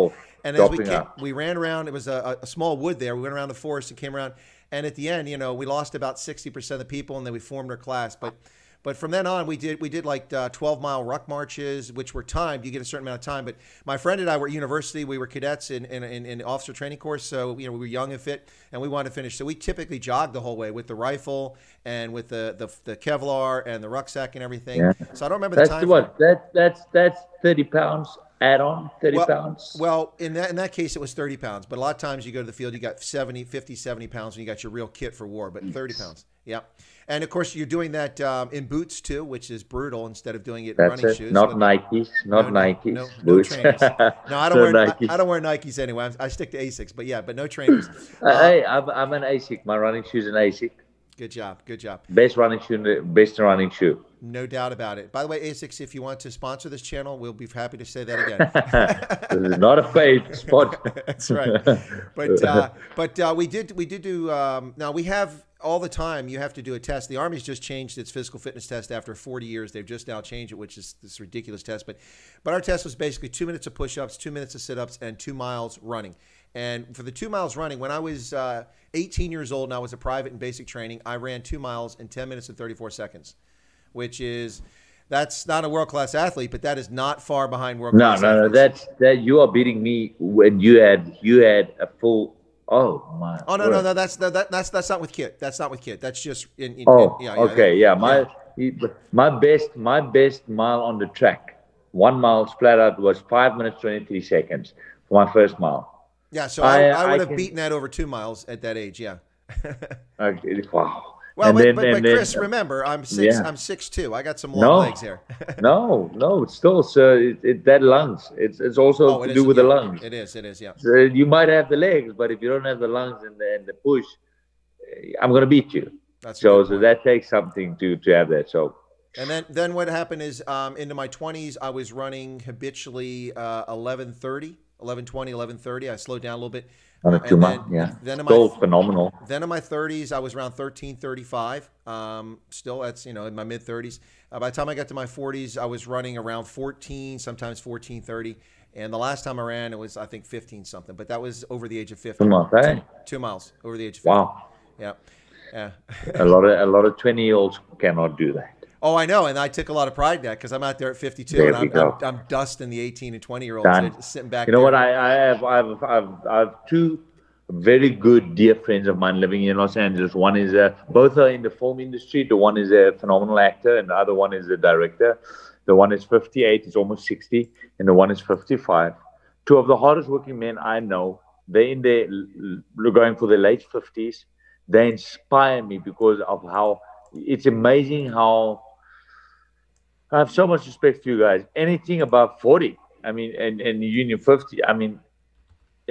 And as we came, we ran around. It was a, a small wood there. We went around the forest and came around. And at the end, you know, we lost about sixty percent of the people, and then we formed our class. But but from then on, we did we did like uh, twelve mile ruck marches, which were timed. You get a certain amount of time. But my friend and I were at university. We were cadets in in, in in officer training course, so you know we were young and fit, and we wanted to finish. So we typically jogged the whole way with the rifle and with the the, the Kevlar and the rucksack and everything. Yeah. So I don't remember that's the time. That's what that that's that's thirty pounds. Add on thirty well, pounds. Well, in that in that case, it was thirty pounds. But a lot of times you go to the field, you got seventy, fifty, seventy pounds, and you got your real kit for war. But thirty pounds, yeah. And of course, you're doing that um, in boots too, which is brutal. Instead of doing it in That's running it. shoes, not Nikes, not no, Nikes, no, no, no trainers. No, I don't no wear Nikes. I, I don't wear Nikes anyway. I'm, I stick to ASICS, but yeah, but no trainers. Uh, hey, I'm I'm an ASIC. My running shoe's an ASIC. Good job, good job. Best running shoe, best running shoe. No doubt about it. By the way, ASICS, if you want to sponsor this channel, we'll be happy to say that again. This is not a paid spot. That's right. But uh, but uh, we did we did do um, now we have all the time. You have to do a test. The Army's just changed its physical fitness test after forty years. They've just now changed it, which is this ridiculous test. But but our test was basically two minutes of push-ups, two minutes of sit-ups, and two miles running. And for the two miles running, when I was uh, eighteen years old and I was a private in basic training, I ran two miles in ten minutes and thirty-four seconds. Which is, that's not a world-class athlete, but that is not far behind world-class. No, no, athletes. no. That's that. You are beating me when you had you had a full. Oh my. Oh no, word. no, no. That's that, that. That's that's not with kid. That's not with kid. That's just in. in oh, in, yeah, okay, yeah. yeah my yeah. my best my best mile on the track, one mile flat out, was five minutes twenty-three seconds for my first mile. Yeah, so I, I, I would I have can... beaten that over two miles at that age. Yeah. Okay, wow. Well, but, then, but, but Chris, then, remember, I'm six. Yeah. I'm six two. I got some long no, legs here. no, no, it's still, sir. It, it, that lungs. It's it's also oh, to it do is, with yeah, the lungs. It is. It is. Yeah. So you might have the legs, but if you don't have the lungs and the, and the push, I'm gonna beat you. That's so. So that takes something to to have that. So. And then then what happened is um, into my twenties, I was running habitually uh, eleven thirty, eleven twenty, eleven thirty. I slowed down a little bit. On a two and month, then, yeah. Then in still my, phenomenal. Then in my thirties, I was around thirteen thirty-five. Um, still, that's, you know, in my mid-thirties. Uh, by the time I got to my forties, I was running around fourteen, sometimes fourteen thirty. And the last time I ran, it was, I think, fifteen something. But that was over the age of fifty. Two miles, eh? Two, two miles over the age of fifty. Wow. Yeah. Yeah. a lot of a lot of twenty-year-olds cannot do that. Oh, I know, and I took a lot of pride in that because I'm out there at fifty-two, there and I'm, I'm, I'm dusting the eighteen and twenty year olds and just sitting back. You know there. what? I, I have, I have, I have, I have two very good dear friends of mine living in Los Angeles. One is a, both are in the film industry. The one is a phenomenal actor, and the other one is a director. The one is fifty-eight, it's almost sixty, and the one is fifty-five. Two of the hardest working men I know. They're in their, going for the late fifties. They inspire me because of how it's amazing how. I have so much respect for you guys. Anything above forty, I mean, and, and you're in your fifties, I mean,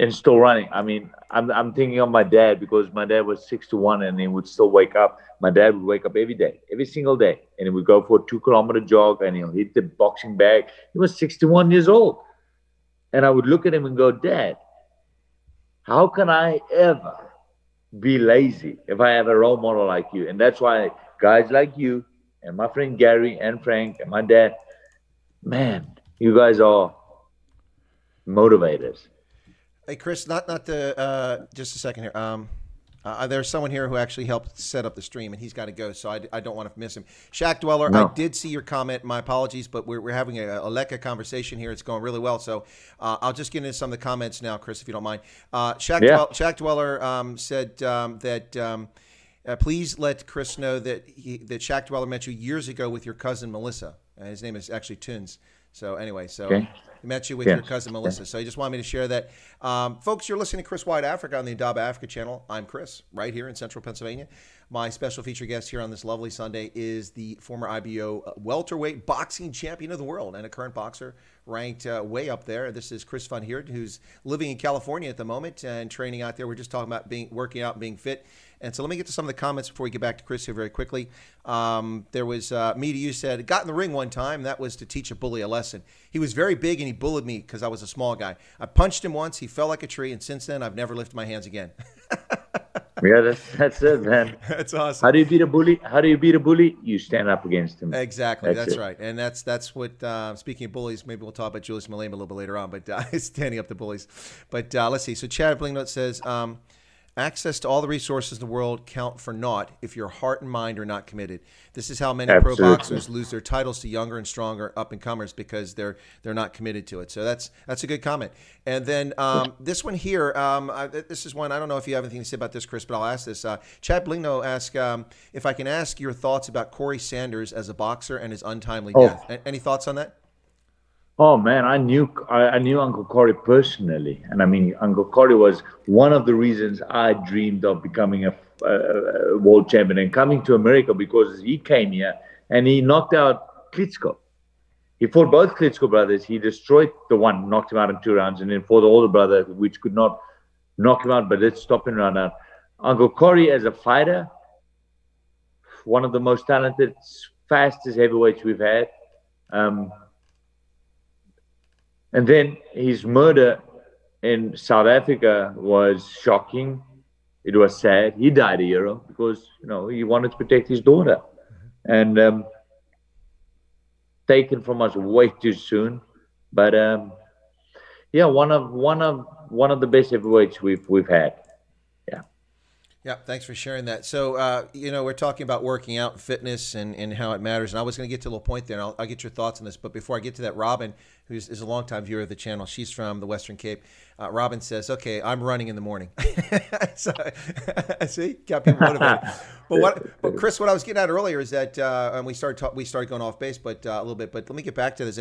and still running. I mean, I'm I'm thinking of my dad, because my dad was six to one and he would still wake up. My dad would wake up every day, every single day, and he would go for a two kilometer jog and he'll hit the boxing bag. He was sixty-one years old. And I would look at him and go, Dad, how can I ever be lazy if I have a role model like you? And that's why guys like you and my friend Gary and Frank and my dad, man, you guys are motivators. Hey, Chris, not not the uh, just a second here. Um, uh, there's someone here who actually helped set up the stream, and he's got to go, so I, I don't want to miss him. Shaq Dweller, no. I did see your comment. My apologies, but we're, we're having a, a Leka conversation here. It's going really well, so uh, I'll just get into some of the comments now, Chris, if you don't mind. Uh, Shaq, yeah. Dweller, Shaq Dweller um, said um, that... Um, Uh, please let Chris know that he, that Shaq Dweller met you years ago with your cousin Melissa. Uh, his name is actually Tunes. So anyway, so okay. he met you with yes. your cousin Melissa. Yes. So he just wanted me to share that. Um, folks, you're listening to Chris Wide Africa on the Indaba Africa channel. I'm Chris, right here in central Pennsylvania. My special feature guest here on this lovely Sunday is the former I B O welterweight boxing champion of the world and a current boxer ranked uh, way up there. This is Chris Van Heerden, who's living in California at the moment and training out there. We're just talking about being working out and being fit. And so let me get to some of the comments before we get back to Chris here very quickly. Um, there was, uh, me to you said, got in the ring one time. That was to teach a bully a lesson. He was very big and he bullied me because I was a small guy. I punched him once. He fell like a tree. And since then, I've never lifted my hands again. Yeah, that's, that's it, man. That's awesome. How do you beat a bully? How do you beat a bully? You stand up against him. Exactly. That's, that's right. And that's that's what, uh, speaking of bullies, maybe we'll talk about Julius Malema a little bit later on, but uh, standing up to bullies. But uh, let's see. So Chad Blingnote says... Um, access to all the resources in the world count for naught if your heart and mind are not committed. This is how many Absolutely. pro boxers lose their titles to younger and stronger up-and-comers because they're they're not committed to it. So that's that's a good comment. And then um, this one here, um, I, this is one, I don't know if you have anything to say about this, Chris, but I'll ask this. Uh, Chad Blingno asks, um, if I can ask your thoughts about Corey Sanders as a boxer and his untimely oh. death. A any thoughts on that? Oh, man, I knew I knew Uncle Khari personally. And I mean, Uncle Khari was one of the reasons I dreamed of becoming a, a, a world champion and coming to America, because he came here and he knocked out Klitschko. He fought both Klitschko brothers. He destroyed the one, knocked him out in two rounds, and then fought the older brother, which could not knock him out, but let's stop him right now. Uncle Khari, as a fighter, one of the most talented, fastest heavyweights we've had. Um... And then his murder in South Africa was shocking. It was sad. He died a hero because, you know, he wanted to protect his daughter. And um, taken from us way too soon. But um, yeah, one of one of one of the best heavyweights we've we've had. Yeah, thanks for sharing that. So, uh, you know, we're talking about working out and fitness and, and how it matters. And I was going to get to a little point there, and I'll, I'll get your thoughts on this. But before I get to that, Robin, who is a longtime viewer of the channel, she's from the Western Cape. Uh, Robin says, okay, I'm running in the morning. So, see, got people motivated. But, what, but Chris, what I was getting at earlier is that, uh, and we started, we started going off base but uh, a little bit, but let me get back to this.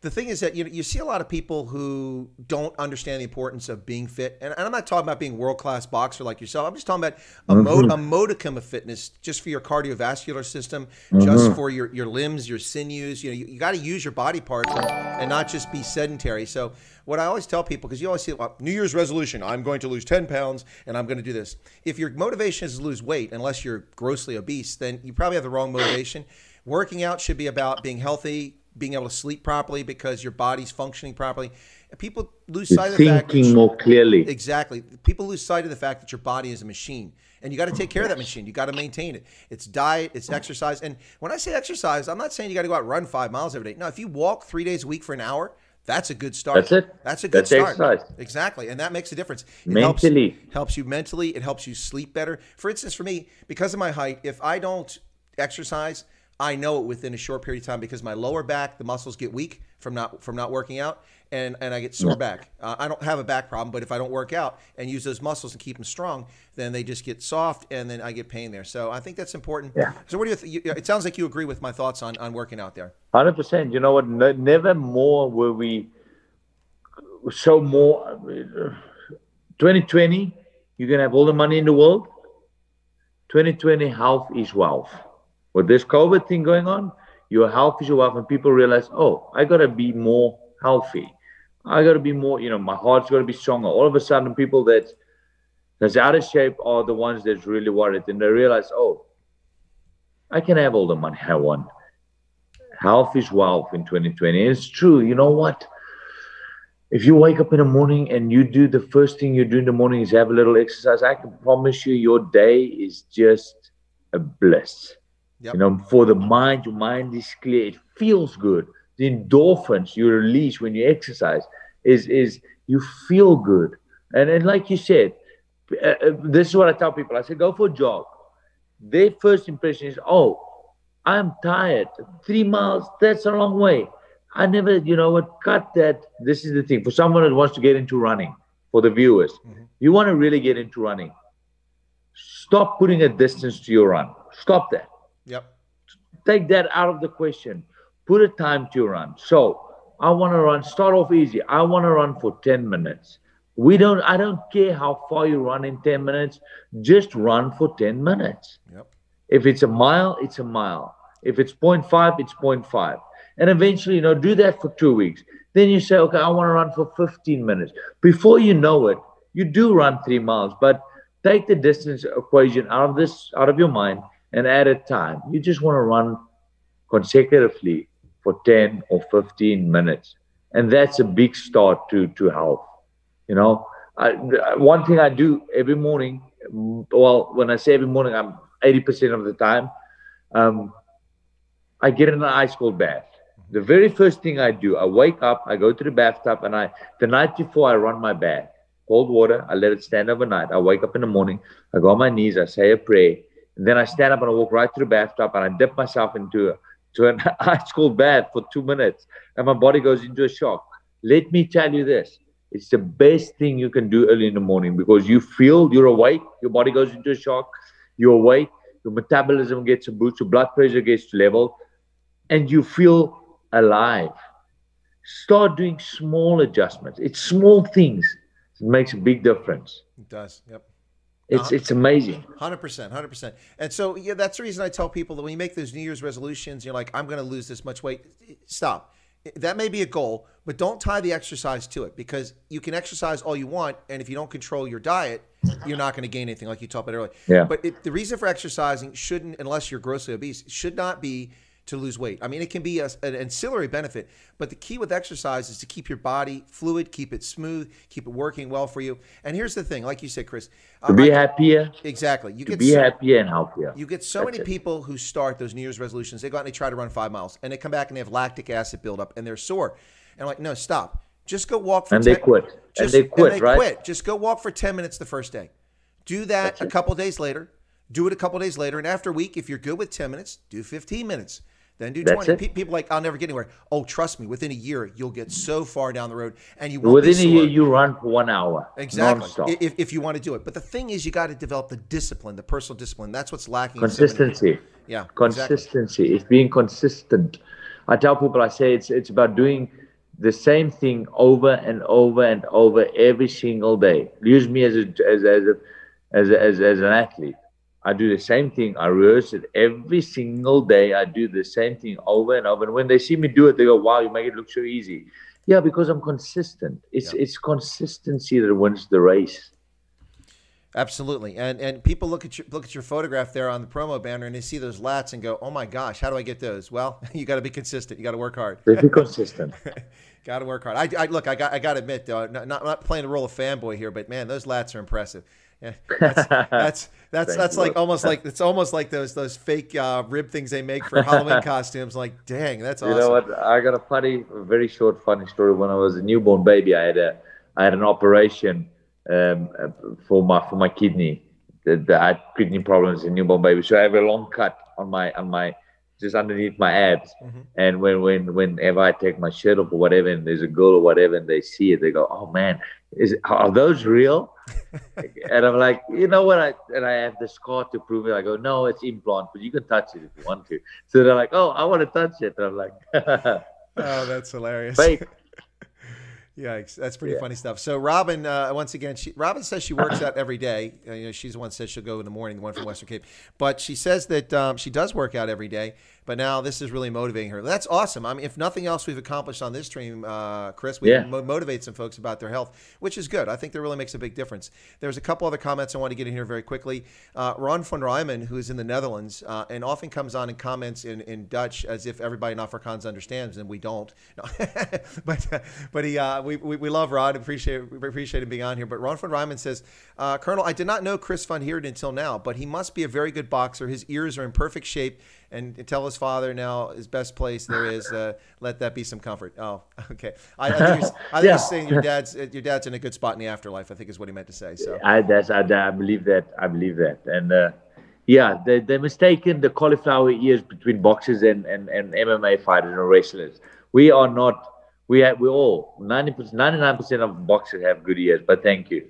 The thing is that you know, you see a lot of people who don't understand the importance of being fit. And, and I'm not talking about being world-class boxer like yourself. I'm just talking about a, mm-hmm. mod, a modicum of fitness just for your cardiovascular system, mm-hmm. just for your, your limbs, your sinews. You know, you, you got to use your body parts and, and not just be sedentary. So what I always tell people, because you always see, well, New Year's resolution, I'm going to lose ten pounds and I'm going to do this. If your motivation is to lose weight, unless you're grossly obese, then you probably have the wrong motivation. Working out should be about being healthy, being able to sleep properly because your body's functioning properly. People lose sight of the fact that thinking more clearly. Exactly. People lose sight of the fact that your body is a machine. And you got to take care of that machine. You got to maintain it. It's diet, it's exercise. And when I say exercise, I'm not saying you got to go out and run five miles every day. No, if you walk three days a week for an hour, that's a good start. That's it. That's a good that's start. Exercise. Exactly. And that makes a difference. It mentally. Helps, helps you mentally. It helps you sleep better. For instance, for me, because of my height, if I don't exercise, I know it within a short period of time because my lower back, the muscles get weak from not from not working out. And, and I get sore back. Uh, I don't have a back problem, but if I don't work out and use those muscles and keep them strong, then they just get soft and then I get pain there. So I think that's important. Yeah. So what do you, th you it sounds like you agree with my thoughts on, on working out there. one hundred percent. You know what? No, never more were we so more. twenty twenty, you're going to have all the money in the world. twenty twenty, health is wealth. With this COVID thing going on, your health is your wealth and people realize, oh, I got to be more healthy. I got to be more, you know, my heart's got to be stronger. All of a sudden, people that that's out of shape are the ones that's really worried. And they realize, oh, I can have all the money I want. Health is wealth in twenty twenty. And it's true. You know what? If you wake up in the morning and you do the first thing you do in the morning is have a little exercise, I can promise you your day is just a bliss. Yep. You know, for the mind, your mind is clear. It feels good. The endorphins you release when you exercise is, is you feel good. And, and like you said, uh, this is what I tell people. I say, go for a jog. Their first impression is, oh, I'm tired. Three miles, that's a long way. I never, you know what, cut that. This is the thing. For someone that wants to get into running, for the viewers, mm-hmm. you want to really get into running, stop putting a distance to your run. Stop that. Yep. Take that out of the question. Put a time to your run. So I want to run, start off easy. I want to run for ten minutes. We don't, I don't care how far you run in ten minutes. Just run for ten minutes. Yep. If it's a mile, it's a mile. If it's zero point five, it's zero point five. And eventually, you know, do that for two weeks. Then you say, okay, I want to run for fifteen minutes. Before you know it, you do run three miles, but take the distance equation out of this, out of your mind and add a time. You just want to run consecutively for ten or fifteen minutes. And that's a big start to, to health. You know, I, one thing I do every morning, well, when I say every morning, I'm eighty percent of the time, um, I get in an ice cold bath. The very first thing I do, I wake up, I go to the bathtub, and I the night before I run my bath, cold water, I let it stand overnight. I wake up in the morning, I go on my knees, I say a prayer, and then I stand up and I walk right to the bathtub and I dip myself into a, to an ice cold bath for two minutes, and my body goes into a shock. Let me tell you this, it's the best thing you can do early in the morning because you feel you're awake, your body goes into a shock, you're awake, your metabolism gets a boost, your blood pressure gets leveled, and you feel alive. Start doing small adjustments. It's small things. It makes a big difference. It does. Yep. It's it's amazing. one hundred percent. one hundred percent. And so, yeah, that's the reason I tell people that when you make those New Year's resolutions, you're like, I'm going to lose this much weight. Stop. That may be a goal, but don't tie the exercise to it, because you can exercise all you want, and if you don't control your diet, you're not going to gain anything, like you talked about earlier. Yeah. But it, the reason for exercising shouldn't, unless you're grossly obese, should not be to lose weight. I mean, it can be a, an ancillary benefit, but the key with exercise is to keep your body fluid, keep it smooth, keep it working well for you. And here's the thing, like you said, Chris, to uh, be I, happier. Exactly. You to get be so, happier and healthier. You get so That's many it. people who start those New Year's resolutions. They go out and they try to run five miles and they come back and they have lactic acid buildup and they're sore. And I'm like, no, stop. Just go walk for and ten minutes. And they quit. Just, and they quit, and they right? Quit. Just go walk for ten minutes the first day. Do that That's a couple days later. Do it a couple days later. And after a week, if you're good with ten minutes, do fifteen minutes. Then do twenty. Pe people like, I'll never get anywhere. Oh, trust me, within a year, you'll get so far down the road. And you won't Within be a year, you run for one hour. Exactly. If, if you want to do it. But the thing is, you got to develop the discipline, the personal discipline. That's what's lacking. Consistency. So yeah. Consistency. Exactly. It's being consistent. I tell people, I say it's, it's about doing the same thing over and over and over every single day. Use me as, a, as, as, a, as, a, as, as an athlete. I do the same thing. I rehearse it every single day. I do the same thing over and over. And when they see me do it, they go, wow, you make it look so easy. Yeah, because I'm consistent. It's yeah. it's consistency that wins the race. Absolutely. And and people look at your look at your photograph there on the promo banner and they see those lats and go, oh my gosh, how do I get those? Well, you gotta be consistent. You gotta work hard. Be consistent. Gotta work hard. I, I look, I got I gotta admit though, not not, not playing the role of fanboy here, but man, those lats are impressive. Yeah, that's that's that's, that's like almost like it's almost like those those fake uh, rib things they make for Halloween costumes. Like, dang, that's awesome. You know what? I got a funny, very short, funny story. When I was a newborn baby, I had a I had an operation um, for my for my kidney. The, the, I had kidney problems as a newborn baby, so I have a long cut on my on my just underneath my abs. Mm-hmm. And when when whenever I take my shirt off or whatever, and there's a girl or whatever, and they see it, they go, "Oh man, is are those real?" And I'm like, you know what? I and I have the scar to prove it. I go, no, it's implant, but you can touch it if you want to. So they're like, oh, I want to touch it. And I'm like, oh, that's hilarious. Babe, Yikes, that's pretty yeah. funny stuff. So Robin, uh, once again, she, Robin says she works out every day. Uh, you know, she's the one that says she'll go in the morning, the one from Western Cape. But she says that um, she does work out every day, but now this is really motivating her. That's awesome. I mean, if nothing else we've accomplished on this stream, uh, Chris, we yeah. mo motivate some folks about their health, which is good. I think that really makes a big difference. There's a couple other comments I want to get in here very quickly. Uh, Ron van Rijmen, who's in the Netherlands, uh, and often comes on and comments in, in Dutch as if everybody in Afrikaans understands, and we don't. No. but uh, but he, uh, we, we, we love Rod. Appreciate, we appreciate him being on here. But Ron van Rijmen says, uh, Colonel, I did not know Chris Van Heerden until now, but he must be a very good boxer. His ears are in perfect shape. And tell his father now his best place there is. Uh, let that be some comfort. Oh, okay. I, I think, you're, I think yeah. you're saying your dad's your dad's in a good spot in the afterlife. I think is what he meant to say. So I that's, I, I believe that. I believe that. And uh, yeah, they they mistaken the cauliflower ears between boxers and and and M M A fighters and wrestlers. We are not. We have. We all ninety-nine percent of boxers have good ears. But thank you.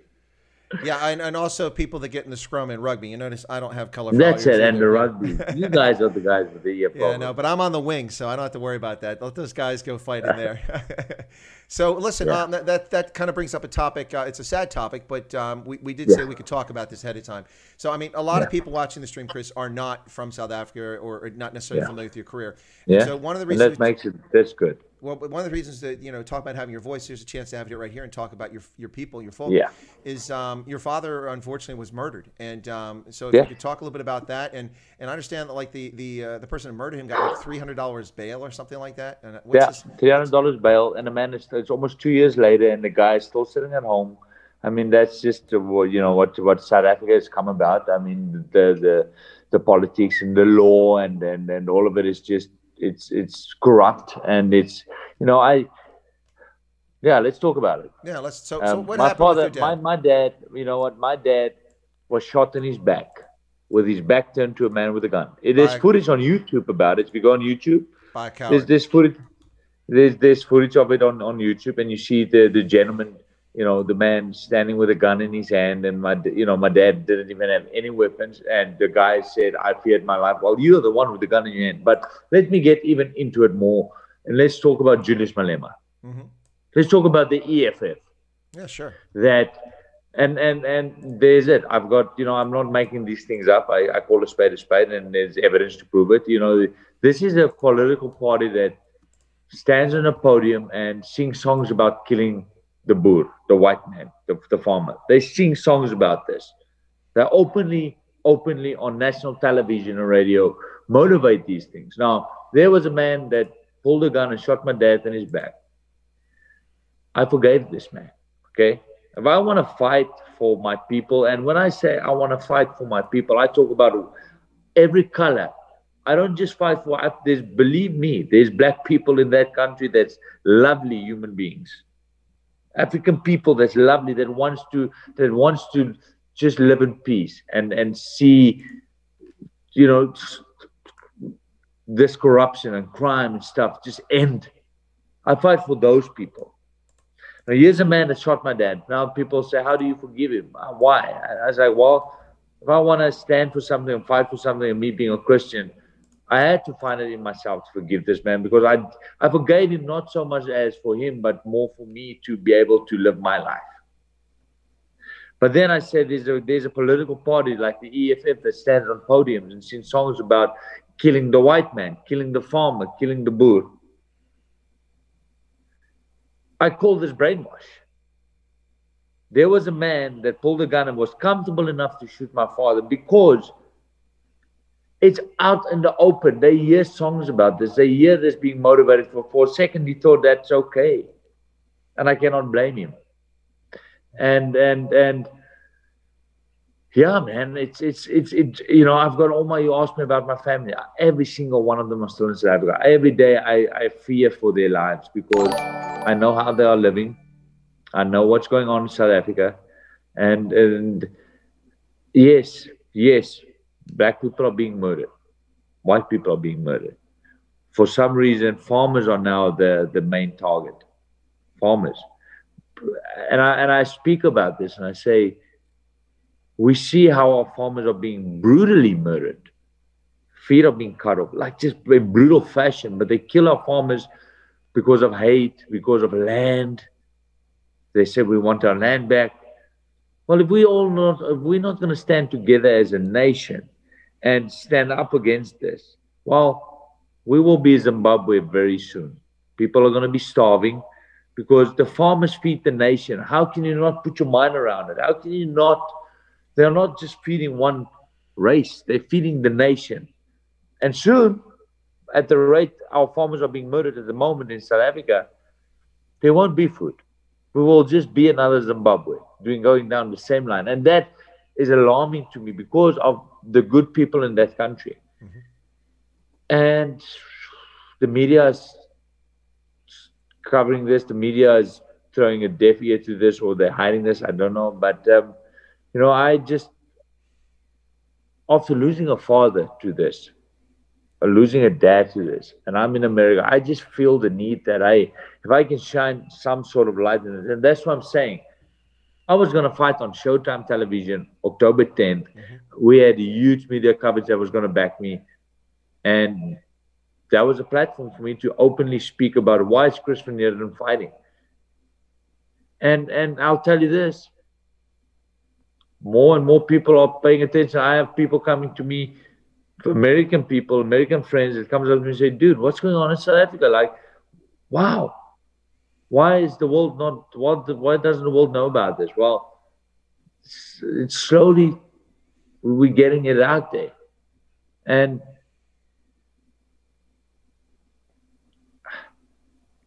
Yeah, and, and also people that get in the scrum and rugby. You notice I don't have color. That's it, and the rugby. You guys are the guys with the ear problem. Yeah, no, but I'm on the wing, so I don't have to worry about that. Let those guys go fight in there. So listen, yeah. um, that, that that kind of brings up a topic. Uh, it's a sad topic, but um, we we did yeah. say we could talk about this ahead of time. So I mean, a lot yeah. of people watching the stream, Chris, are not from South Africa or, or not necessarily yeah. familiar with your career. Yeah. So one of the reasons and that makes it that's good. Well, one of the reasons that, you know, talk about having your voice, there's a chance to have it right here and talk about your your people, your folk, yeah. is um, your father, unfortunately, was murdered. And um, so if yeah. you could talk a little bit about that. And and I understand that, like, the the, uh, the person who murdered him got like three hundred dollars bail or something like that. And what's yeah, this? three hundred dollars bail. And the man, is, it's almost two years later, and the guy is still sitting at home. I mean, that's just, you know, what, what South Africa has come about. I mean, the the, the politics and the law and, and, and all of it is just, it's it's corrupt, and it's, you know, I yeah let's talk about it. Yeah, let's so, um, so what my happened father with your dad? My, my dad, you know what, my dad was shot in his back with his back turned to a man with a gun. There's footage on YouTube about it. If you go on YouTube, by a coward. there's this footage there's this footage of it on on YouTube, and you see the the gentleman, you know, the man standing with a gun in his hand, and my, you know, my dad didn't even have any weapons, and the guy said, "I feared my life." Well, you're the one with the gun in your hand. But let me get even into it more, and let's talk about Julius Malema. Mm-hmm. Let's talk about the E F F. Yeah, sure. That, and and and there's it. I've got, you know, I'm not making these things up. I, I call a spade a spade, and there's evidence to prove it. You know, this is a political party that stands on a podium and sings songs about killing the Boer, the white man, the, the farmer. They sing songs about this. They openly, openly on national television and radio motivate these things. Now, there was a man that pulled a gun and shot my dad in his back. I forgave this man, okay? If I want to fight for my people, and when I say I want to fight for my people, I talk about every color. I don't just fight for, I, there's, believe me, there's black people in that country that's lovely human beings. African people that's lovely, that wants to that wants to just live in peace and and see, you know, this corruption and crime and stuff just end. I fight for those people. Now, here's a man that shot my dad. Now people say, "How do you forgive him? Why?" I was like, "Well, if I want to stand for something and fight for something, and me being a Christian, I had to find it in myself to forgive this man, because I I forgave him not so much as for him, but more for me to be able to live my life." But then I said, there's a, there's a political party like the E F F that stands on podiums and sings songs about killing the white man, killing the farmer, killing the Boer. I call this brainwash. There was a man that pulled a gun and was comfortable enough to shoot my father because it's out in the open. They hear songs about this. They hear this being motivated for for a second. He thought that's okay. And I cannot blame him. And, and, and yeah, man, it's, it's, it's, it, you know, I've got all my, you asked me about my family. Every single one of them are still in South Africa. Every day I, I fear for their lives because I know how they are living. I know what's going on in South Africa. And, and yes, yes. Black people are being murdered. White people are being murdered. For some reason, farmers are now the, the main target. Farmers. And I, and I speak about this and I say, we see how our farmers are being brutally murdered. Feet are being cut off, like just in brutal fashion. But they kill our farmers because of hate, because of land, They said, we want our land back. Well, if we all not, if we're not going to stand together as a nation and stand up against this, well, we will be Zimbabwe very soon. People are going to be starving because the farmers feed the nation. How can you not put your mind around it? How can you not? They're not just feeding one race. They're feeding the nation. And soon, at the rate our farmers are being murdered at the moment in South Africa, there won't be food. We will just be another Zimbabwe doing going down the same line. And that is alarming to me because of the good people in that country. Mm-hmm. And the media is covering this. The media is throwing a deaf ear to this, or they're hiding this. I don't know. But, um, you know, I just, after losing a father to this, losing a dad to this, and I'm in America, I just feel the need that I, if I can shine some sort of light in it, and that's what I'm saying. I was going to fight on Showtime television, October tenth. Mm-hmm. We had huge media coverage that was going to back me. And that was a platform for me to openly speak about why is Chris Van Heerden fighting. And, and I'll tell you this, more and more people are paying attention. I have people coming to me, American people, American friends, that comes up to me and say, dude, what's going on in South Africa? Like, wow, why is the world not, what, why doesn't the world know about this? Well, it's, it's slowly, we're getting it out there. And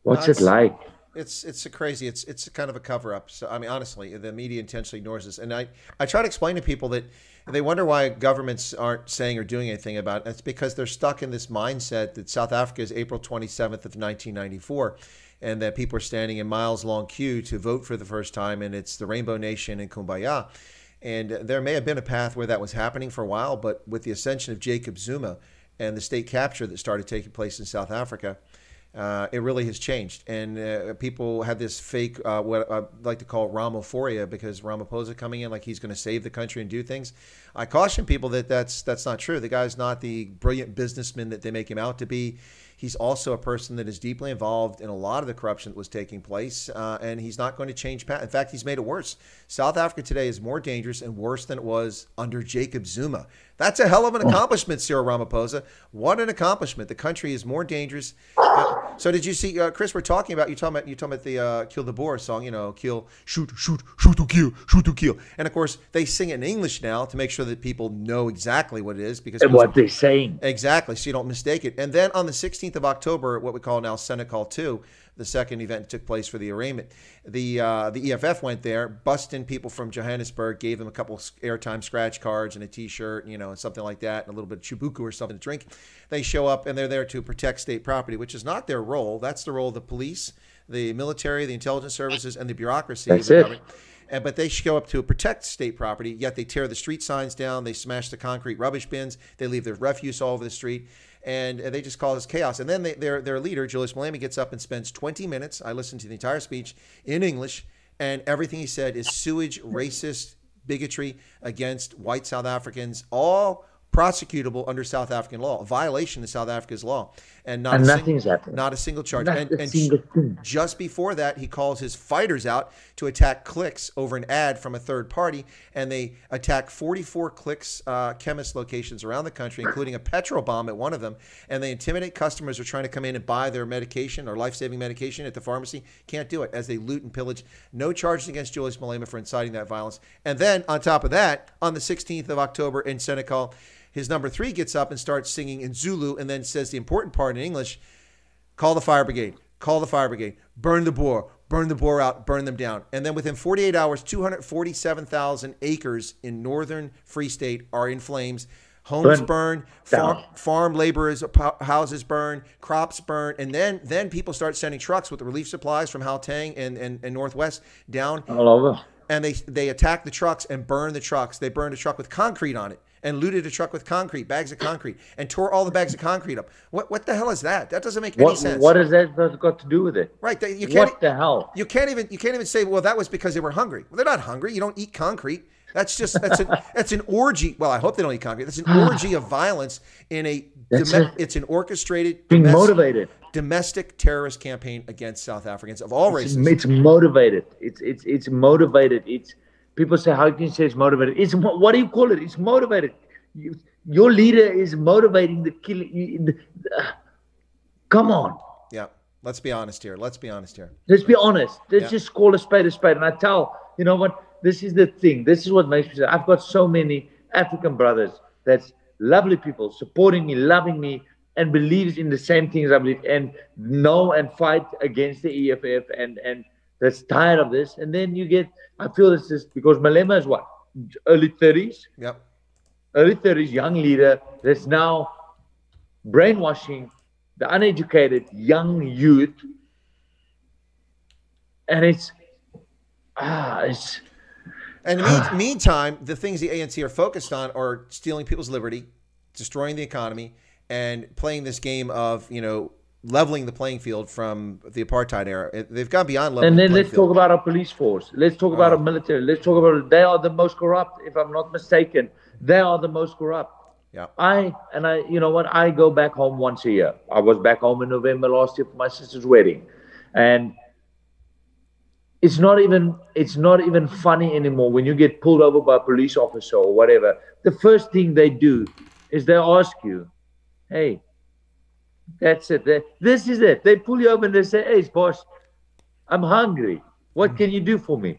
what's it like? It's it's a crazy. It's it's kind of a cover up. So I mean, honestly, the media intentionally ignores this, and I I try to explain to people that they wonder why governments aren't saying or doing anything about it. It's because they're stuck in this mindset that South Africa is April twenty-seventh of nineteen ninety-four, and that people are standing in miles long queue to vote for the first time, and it's the Rainbow Nation and Kumbaya. And there may have been a path where that was happening for a while, but with the ascension of Jacob Zuma and the state capture that started taking place in South Africa, Uh, it really has changed. And uh, people have this fake, uh, what I like to call Ramaphoria, because Ramaphosa coming in like he's going to save the country and do things. I caution people that that's, that's not true. The guy's not the brilliant businessman that they make him out to be. He's also a person that is deeply involved in a lot of the corruption that was taking place, uh, and he's not going to change path. In fact, he's made it worse. South Africa today is more dangerous and worse than it was under Jacob Zuma. That's a hell of an accomplishment, Cyril Ramaphosa. What an accomplishment. The country is more dangerous. Uh, so did you see, uh, Chris, we're talking about, you're talking about, you're talking about the uh, Kill the Boer song, you know, kill, shoot, shoot, shoot to kill, shoot to kill. And of course, they sing it in English now to make sure that people know exactly what it is. Because and what they're saying. Exactly, so you don't mistake it. And then on the sixteenth of October, what we call now Senekal two, the second event took place for the arraignment. The uh, the E F F went there, bussed in people from Johannesburg, gave them a couple airtime scratch cards and a T-shirt, you know, and something like that, and a little bit of chubuku or something to drink. They show up, and they're there to protect state property, which is not their role. That's the role of the police, the military, the intelligence services, and the bureaucracy. That's it. Government. And, but they show up to protect state property, yet they tear the street signs down, they smash the concrete rubbish bins, they leave their refuse all over the street, and they just call this chaos. And then they, their, their leader, Julius Malema, gets up and spends twenty minutes. I listened to the entire speech in English, and everything he said is sewage, racist, bigotry against white South Africans, all prosecutable under South African law, a violation of South Africa's law, and not and a nothing's single, happened. Not a single charge. Not and a and single thing. Just before that, he calls his fighters out to attack cliques over an ad from a third party, and they attack forty-four cliques, uh, chemist locations around the country, including a petrol bomb at one of them, and they intimidate customers who are trying to come in and buy their medication or life-saving medication at the pharmacy. Can't do it as they loot and pillage. No charges against Julius Malema for inciting that violence. And then on top of that, on the sixteenth of October in Senekal, his number three gets up and starts singing in Zulu and then says the important part in English, call the fire brigade, call the fire brigade, burn the Boer, burn the Boer out, burn them down. And then within forty-eight hours, two hundred forty-seven thousand acres in northern Free State are in flames. Homes burn, burn farm, farm laborers' houses burn, crops burn, and then then people start sending trucks with relief supplies from Gauteng and, and, and Northwest down. All over. And they, they attack the trucks and burn the trucks. They burned a truck with concrete on it and looted a truck with concrete, bags of concrete, and tore all the bags of concrete up. What what the hell is that? That doesn't make what, any sense. What has that got to do with it? Right. They, you can't, what the hell? You can't even you can't even say, well, that was because they were hungry. Well, they're not hungry. You don't eat concrete. That's just that's an that's an orgy. Well, I hope they don't eat concrete. That's an orgy of violence in a Dome- it's an orchestrated, being domestic, motivated domestic terrorist campaign against South Africans of all races. It's, it's motivated. It's it's it's motivated. It's people say, how can you say it's motivated? It's what do you call it? It's motivated. You, your leader is motivating the killing. Uh, come on. Yeah. Let's be honest here. Let's be honest here. Let's be honest. Let's yeah. just call a spade a spade. And I tell, you know what, this is the thing. This is what makes me say, I've got so many African brothers that's lovely people supporting me, loving me, and believes in the same things I believe, and know and fight against the E F F, and, and that's tired of this. And then you get, I feel it's just because Malema is what? Early thirties? Yep. Early thirties, young leader that's now brainwashing the uneducated young youth, and it's ah, it's. And ah. Mean, meantime, the things the A N C are focused on are stealing people's liberty, destroying the economy, and playing this game of you know leveling the playing field from the apartheid era. They've gone beyond leveling. And then the let's field. talk about our police force. Let's talk about uh, our military. Let's talk about they are the most corrupt, if I'm not mistaken. They are the most corrupt. Yeah. I and I, you know what? I go back home once a year. I was back home in November last year for my sister's wedding, and it's not even it's not even funny anymore when you get pulled over by a police officer or whatever. The first thing they do is they ask you, "Hey, that's it. They, this is it." They pull you over and they say, "Hey, boss, I'm hungry. What can you do for me?"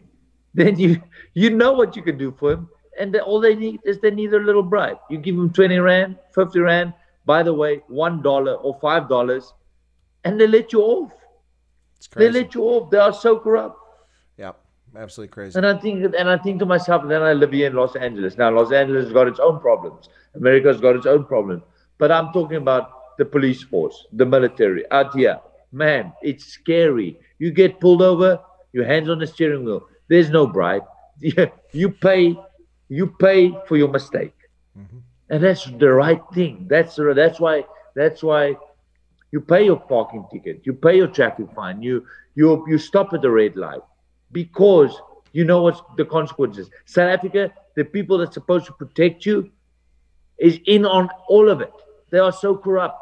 Then you you know what you can do for him. And they, all they need is they need a little bribe. You give them twenty rand, fifty rand, by the way, one dollar or five dollars, and they let you off. It's crazy. They let you off. They are so corrupt. Yeah, absolutely crazy. And I think and I think to myself, then I live here in Los Angeles. Now, Los Angeles has got its own problems. America's got its own problems. But I'm talking about the police force, the military, out here. Man, it's scary. You get pulled over, your hands on the steering wheel. There's no bribe. You pay... You pay for your mistake, mm-hmm. and that's the right thing. That's that's why that's why you pay your parking ticket, you pay your traffic fine, you you you stop at the red light because you know what's the consequences. South Africa, the people that's supposed to protect you, is in on all of it. They are so corrupt.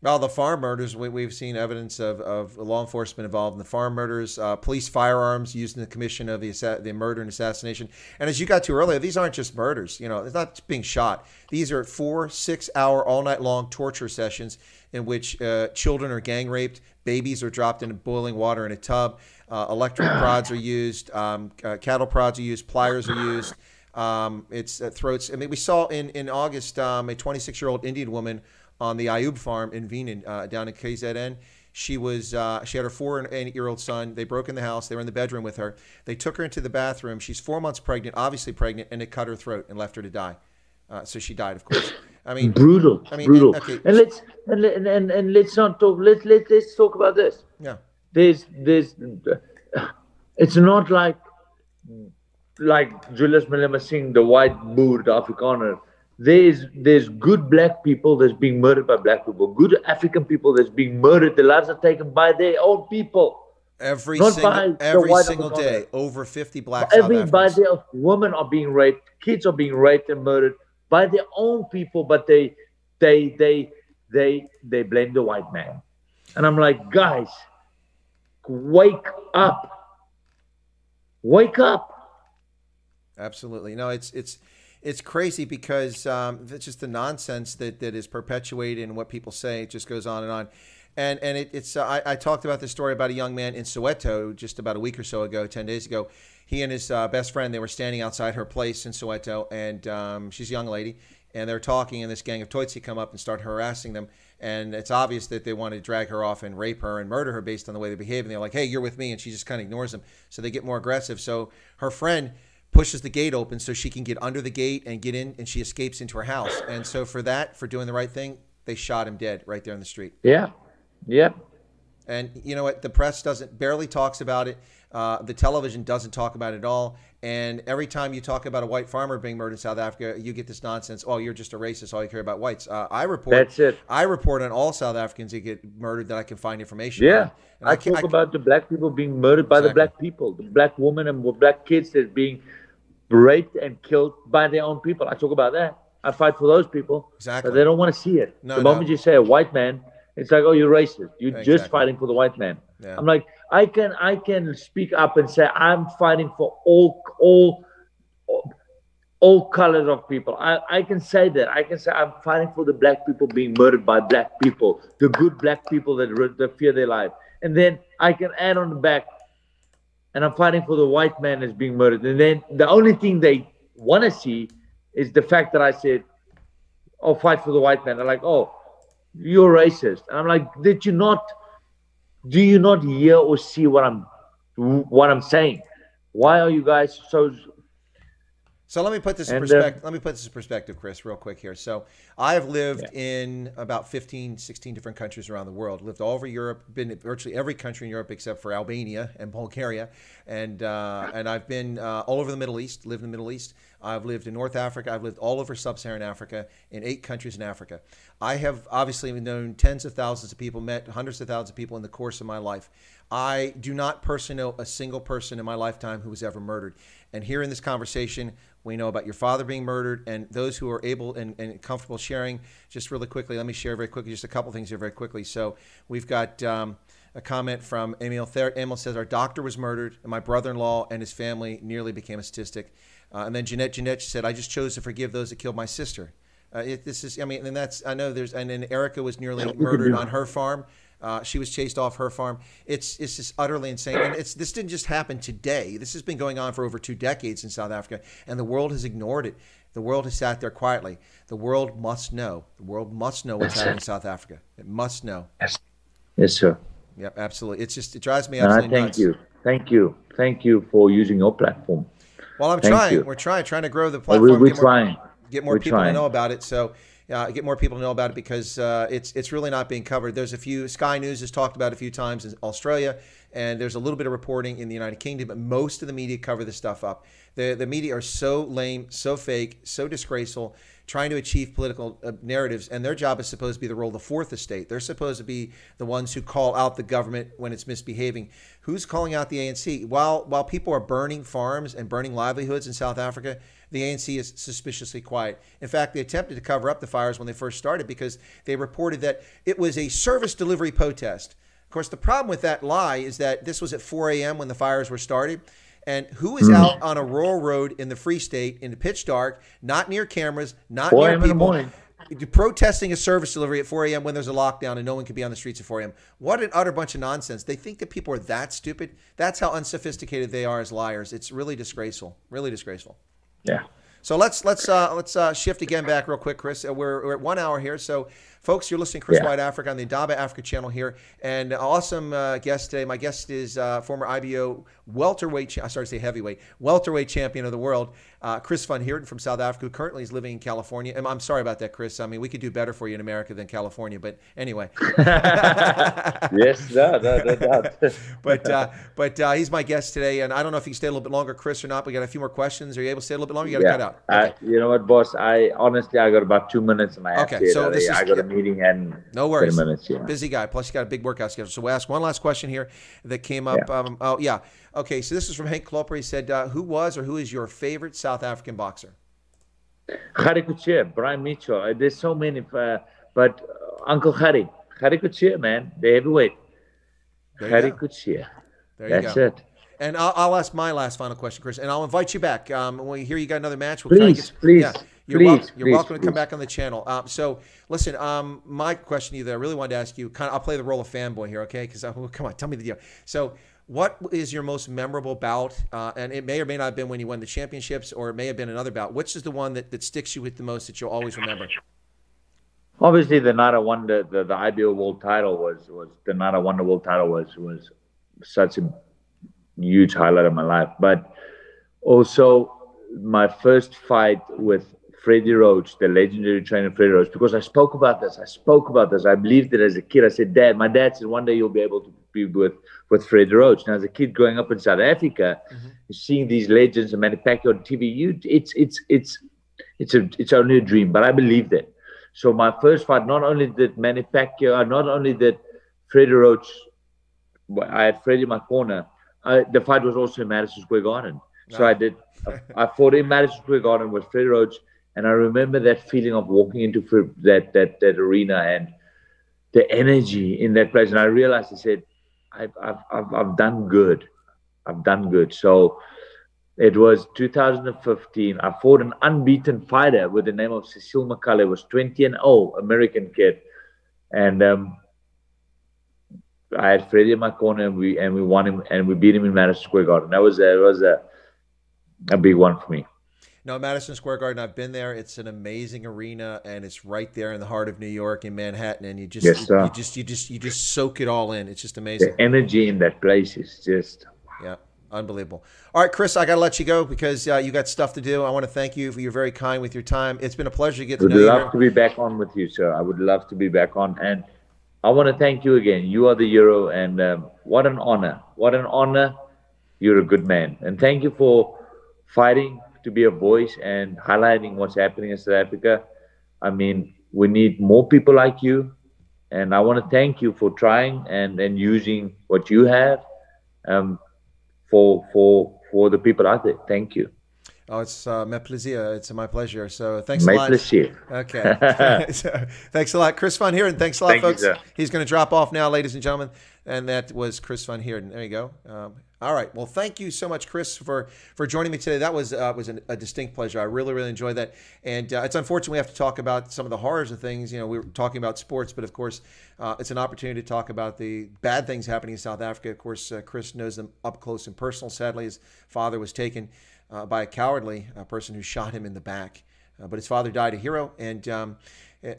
Well, the farm murders, we, we've seen evidence of, of law enforcement involved in the farm murders, uh, police firearms used in the commission of the the murder and assassination. And as you got to earlier, these aren't just murders. You know, it's not being shot. These are four, six-hour, all-night-long torture sessions in which uh, children are gang-raped, babies are dropped into boiling water in a tub, uh, electric prods are used, um, uh, cattle prods are used, pliers are used. Um, it's uh, throats. I mean, we saw in, in August um, a twenty-six-year-old Indian woman on the Ayub farm in Vereeniging, uh, down in K Z N. She was uh, she had her four and eight-year-old son. They broke in the house. They were in the bedroom with her. They took her into the bathroom. She's four months pregnant, obviously pregnant, and they cut her throat and left her to die. Uh, so she died, of course. I mean, brutal. I mean, brutal. And, okay. and let's and, and and let's not talk. Let let let's talk about this. Yeah. There's there's. It's not like like Julius Malema Singh, the white boer, the Afrikaner. There's there's good black people that's being murdered by black people, good African people that's being murdered. Their lives are taken by their own people. Every single every single day, over fifty black South Africans. By their women are being raped, kids are being raped and murdered by their own people, but they they they they they blame the white man. And I'm like, guys, wake up. Wake up. Absolutely. No, it's it's It's crazy because um, it's just the nonsense that, that is perpetuated and what people say. It just goes on and on. And and it, it's uh, I, I talked about this story about a young man in Soweto just about a week or so ago, ten days ago. He and his uh, best friend, they were standing outside her place in Soweto, and um, she's a young lady. And they're talking, and this gang of Toitsi come up and start harassing them. And it's obvious that they want to drag her off and rape her and murder her based on the way they behave. And they're like, hey, you're with me. And she just kind of ignores them. So they get more aggressive. So her friend pushes the gate open so she can get under the gate and get in, and she escapes into her house. And so for that, for doing the right thing, they shot him dead right there in the street. Yeah. Yeah. And you know what? The press doesn't barely talks about it. Uh, the television doesn't talk about it at all. And every time you talk about a white farmer being murdered in South Africa, you get this nonsense. Oh, you're just a racist. All you care about whites. Uh, I report. That's it. I report on all South Africans that get murdered that I can find information. Yeah. I, I talk I, about I, the black people being murdered by exactly. the black people, the black women and black kids that being raped and killed by their own people. I talk about that. I fight for those people. Exactly. But they don't want to see it. No, the moment no. you say a white man, it's like, oh, you're racist. You're exactly. just fighting for the white man. Yeah. I'm like, I can I can speak up and say I'm fighting for all all all colors of people. I, I can say that. I can say I'm fighting for the black people being murdered by black people, the good black people that, that fear their life. And then I can add on the back, and I'm fighting for the white man that's being murdered. And then the only thing they want to see is the fact that I said, oh, fight for the white man. They're like, oh, you're racist. And I'm like, did you not, do you not hear or see what I'm, what I'm saying? Why are you guys so... So let me put this in perspective. Uh, let me put this in perspective, Chris, real quick here. So I've lived yeah. in about fifteen, sixteen different countries around the world, lived all over Europe, been in virtually every country in Europe except for Albania and Bulgaria. And, uh, and I've been uh, all over the Middle East, lived in the Middle East. I've lived in North Africa. I've lived all over Sub-Saharan Africa, in eight countries in Africa. I have obviously known tens of thousands of people, met hundreds of thousands of people in the course of my life. I do not personally know a single person in my lifetime who was ever murdered. And here in this conversation, we know about your father being murdered, and those who are able and, and comfortable sharing, just really quickly, let me share very quickly, just a couple things here very quickly. So we've got um, a comment from Emil. Emil says, our doctor was murdered, and my brother-in-law and his family nearly became a statistic. Uh, and then Jeanette Jeanette said, I just chose to forgive those that killed my sister. Uh, it, this is, I mean, and that's, I know there's, and then Erica was nearly murdered on her farm. Uh, she was chased off her farm. It's it's just utterly insane. And it's this didn't just happen today. This has been going on for over two decades in South Africa, and the world has ignored it. The world has sat there quietly. The world must know. The world must know what's happening in South Africa. It must know. Yes, yes sir. Yep, absolutely. It's just, it drives me absolutely no, thank nuts. you. Thank you. Thank you for using your platform. Well, I'm thank trying. You. We're trying, trying to grow the platform. We're, we're get more, trying. Get more we're people trying. to know about it. So. Uh, get more people to know about it because uh, it's it's really not being covered. There's a few, Sky News has talked about it a few times in Australia, and there's a little bit of reporting in the United Kingdom, but most of the media cover this stuff up. The, the media are so lame, so fake, so disgraceful, trying to achieve political uh, narratives, and their job is supposed to be the role of the fourth estate. They're supposed to be the ones who call out the government when it's misbehaving. Who's calling out the A N C? While, while people are burning farms and burning livelihoods in South Africa, the A N C is suspiciously quiet. In fact, they attempted to cover up the fires when they first started because they reported that it was a service delivery protest. Of course, the problem with that lie is that this was at four A M when the fires were started. And who is out on a rural road in the Free State in the pitch dark, not near cameras, not near people, protesting a service delivery at four A M when there's a lockdown and no one can be on the streets at four A M? What an utter bunch of nonsense. They think that people are that stupid. That's how unsophisticated they are as liars. It's really disgraceful, really disgraceful. Yeah. So let's let's uh, let's uh, shift again back real quick, Chris. We're, we're at one hour here. So, folks, you're listening to Chris yeah. White Africa on the Indaba Africa channel here. And awesome uh, guest today. My guest is uh, former I B O welterweight, I started to say heavyweight, welterweight champion of the world, uh, Chris Van Heerden from South Africa, who currently is living in California. And I'm sorry about that, Chris. I mean, we could do better for you in America than California, but anyway. yes, no, no, no doubt. but uh, but uh, he's my guest today. And I don't know if you can stay a little bit longer, Chris, or not. We got a few more questions. Are you able to stay a little bit longer? You got to yeah. cut out. Okay. I, you know what, boss? I honestly, I got about two minutes and I have okay, to so this is, I got a meeting and no worries. Minutes, yeah. Busy guy. Plus, you got a big workout schedule. So we'll ask one last question here that came up. Yeah. Um, oh, yeah. Okay. So this is from Hank Klopper. He said, uh, who was or who is your favorite South African boxer? Khari Kutscher, Brian Mitchell. There's so many, uh, but Uncle Khari. Khari Kutscher, man. The heavyweight. Khari Kutscher. There you That's go. That's it. And I'll, I'll ask my last final question, Chris, and I'll invite you back. Um, when we hear you got another match, we'll please, try to get, please, yeah, you're please, welcome, you're please, welcome please. to come back on the channel. Um, so listen, um, my question to you that I really wanted to ask you, kind of, I'll play the role of fanboy here, okay? Because oh, come on, tell me the deal. So, what is your most memorable bout? Uh, and it may or may not have been when you won the championships, or it may have been another bout. Which is the one that that sticks you with the most that you'll always remember? Obviously, the night I won the the, the I B O World Title was was the night I won the World Title was was such a huge highlight of my life, but also my first fight with Freddie Roach, the legendary trainer Freddie Roach, because I spoke about this. I spoke about this. I believed it as a kid. I said, Dad, my dad said, one day you'll be able to be with, with Freddie Roach. And as a kid growing up in South Africa, mm-hmm. seeing these legends and Manny Pacquiao on T V, you, it's, it's, it's, it's, a, it's only a dream, but I believed it. So my first fight, not only did Manny Pacquiao, not only did Freddie Roach, I had Freddie in my corner, Uh, the fight was also in Madison Square Garden. Nice. So I did, I, I fought in Madison Square Garden with Freddie Roach And I remember that feeling of walking into that that that arena and the energy in that place. And I realized, I said, I've I've I've, I've done good. I've done good. So it was two thousand fifteen. I fought an unbeaten fighter with the name of Cecil McCullough. It was twenty and oh, American kid, and um, I had Freddie in my corner, and we and we won him, and we beat him in Madison Square Garden. That was a, it was a a big one for me. No, Madison Square Garden, I've been there. It's an amazing arena, and it's right there in the heart of New York in Manhattan, and you just yes, you, you just you just you just soak it all in. It's just amazing. The energy in that place is just yeah, unbelievable. All right, Chris, I got to let you go because uh, you got stuff to do. I want to thank you for your very kind with your time. It's been a pleasure to get to know you. I would love to be back on with you, sir. I would love to be back on, and I want to thank you again. You are the hero, and um, what an honor. What an honor. You're a good man, and thank you for fighting to be a voice and highlighting what's happening in South Africa. I mean, we need more people like you, and I want to thank you for trying and, and using what you have um, for for for the people out there. Thank you. Oh, it's uh, my pleasure. It's my pleasure. So thanks my a lot. My pleasure. Okay. So, thanks a lot, Chris Van Heerden. Thanks a lot, thank folks. You, he's going to drop off now, ladies and gentlemen. And that was Chris Van Heerden. There you go. Um, all right. Well, thank you so much, Chris, for for joining me today. That was uh, was an, a distinct pleasure. I really, really enjoyed that. And uh, it's unfortunate we have to talk about some of the horrors of things. You know, we were talking about sports, but of course, uh, it's an opportunity to talk about the bad things happening in South Africa. Of course, uh, Chris knows them up close and personal. Sadly, his father was taken Uh, by a cowardly uh, person who shot him in the back. Uh, but his father died a hero. And um,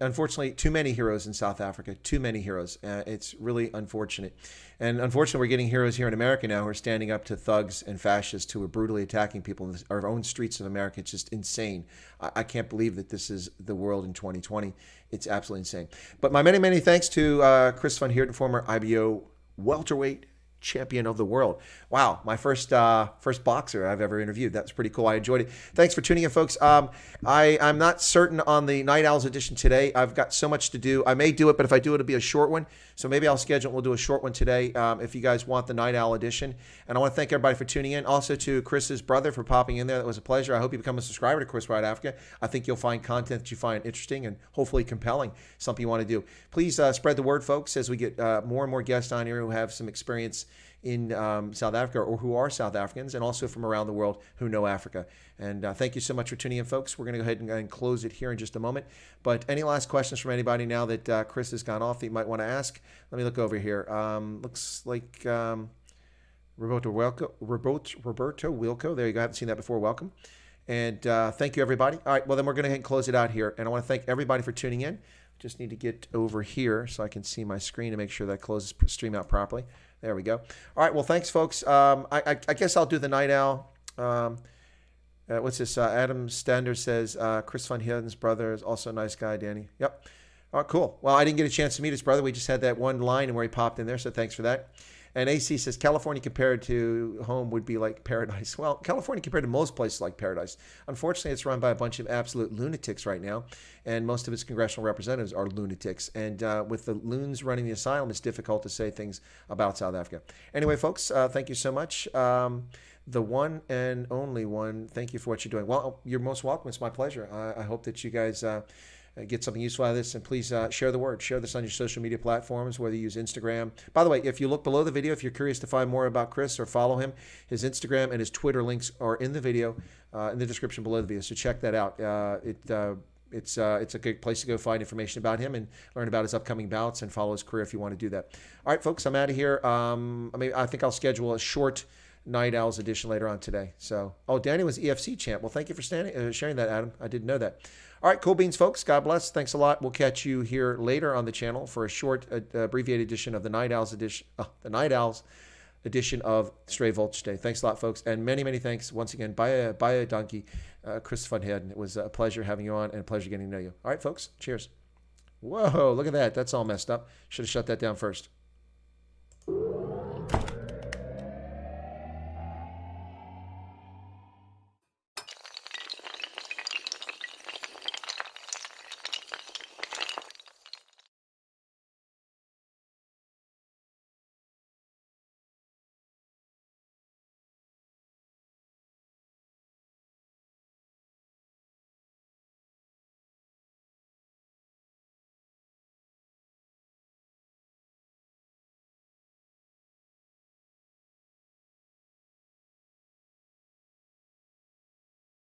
unfortunately, too many heroes in South Africa, too many heroes. Uh, it's really unfortunate. And unfortunately, we're getting heroes here in America now who are standing up to thugs and fascists who are brutally attacking people in our own streets of America. It's just insane. I, I can't believe that this is the world in twenty twenty. It's absolutely insane. But my many, many thanks to uh, Chris Van Heerden, former I B O welterweight champion of the world. Wow, my first uh, first boxer I've ever interviewed. That's pretty cool. I enjoyed it. Thanks for tuning in, folks. Um, I, I'm not certain on the Night Owls edition today. I've got so much to do. I may do it, but if I do, it'll be a short one. So maybe I'll schedule it. We'll do a short one today um, if you guys want the Night Owl edition. And I want to thank everybody for tuning in. Also to Chris's brother for popping in there. That was a pleasure. I hope you become a subscriber to Chris Right Africa. I think you'll find content that you find interesting and hopefully compelling, something you want to do. Please uh, spread the word, folks, as we get uh, more and more guests on here who have some experience in um, South Africa or who are South Africans, and also from around the world who know Africa. And uh, thank you so much for tuning in, folks. We're going to go ahead and, and close it here in just a moment. But any last questions from anybody now that uh, Chris has gone off that you might want to ask? Let me look over here. Um, looks like um, Roberto Wilco. Roberto, Roberto Wilco. There you go. I haven't seen that before. Welcome. And uh, thank you, everybody. All right. Well, then we're going to go ahead and close it out here. And I want to thank everybody for tuning in. Just need to get over here so I can see my screen to make sure that I close this stream out properly. There we go. All right. Well, thanks, folks. Um, I, I, I guess I'll do the Night Owl. Um, uh, what's this? Uh, Adam Stander says, uh, Chris Van Heerden's brother is also a nice guy, Danny. Yep. All right, cool. Well, I didn't get a chance to meet his brother. We just had that one line where he popped in there, so thanks for that. And A C says, California compared to home would be like paradise. Well, California compared to most places like paradise. Unfortunately, it's run by a bunch of absolute lunatics right now, and most of its congressional representatives are lunatics. And uh, with the loons running the asylum, it's difficult to say things about South Africa. Anyway, folks, uh, thank you so much. Um, the one and only one, thank you for what you're doing. Well, you're most welcome. It's my pleasure. I, I hope that you guys... Uh, get something useful out of this, and please uh, share the word. Share this on your social media platforms, whether you use Instagram. By the way, if you look below the video, if you're curious to find more about Chris or follow him, his Instagram and his Twitter links are in the video, uh, in the description below the video. So check that out. Uh, it uh, it's uh, it's a good place to go find information about him and learn about his upcoming bouts and follow his career if you want to do that. All right, folks, I'm out of here. Um, I mean, I think I'll schedule a short Night Owls edition later on today. So, oh, Danny was E F C champ. Well, thank you for standing, uh, sharing that, Adam. I didn't know that. All right, cool beans, folks. God bless. Thanks a lot. We'll catch you here later on the channel for a short, uh, abbreviated edition of the Night Owls edition, uh, the Night Owls edition of Stray Vulture Day. Thanks a lot, folks, and many, many thanks once again. Bye, bye, donkey, uh, Chris Van Heerden. It was a pleasure having you on, and a pleasure getting to know you. All right, folks. Cheers. Whoa, look at that. That's all messed up. Should have shut that down first.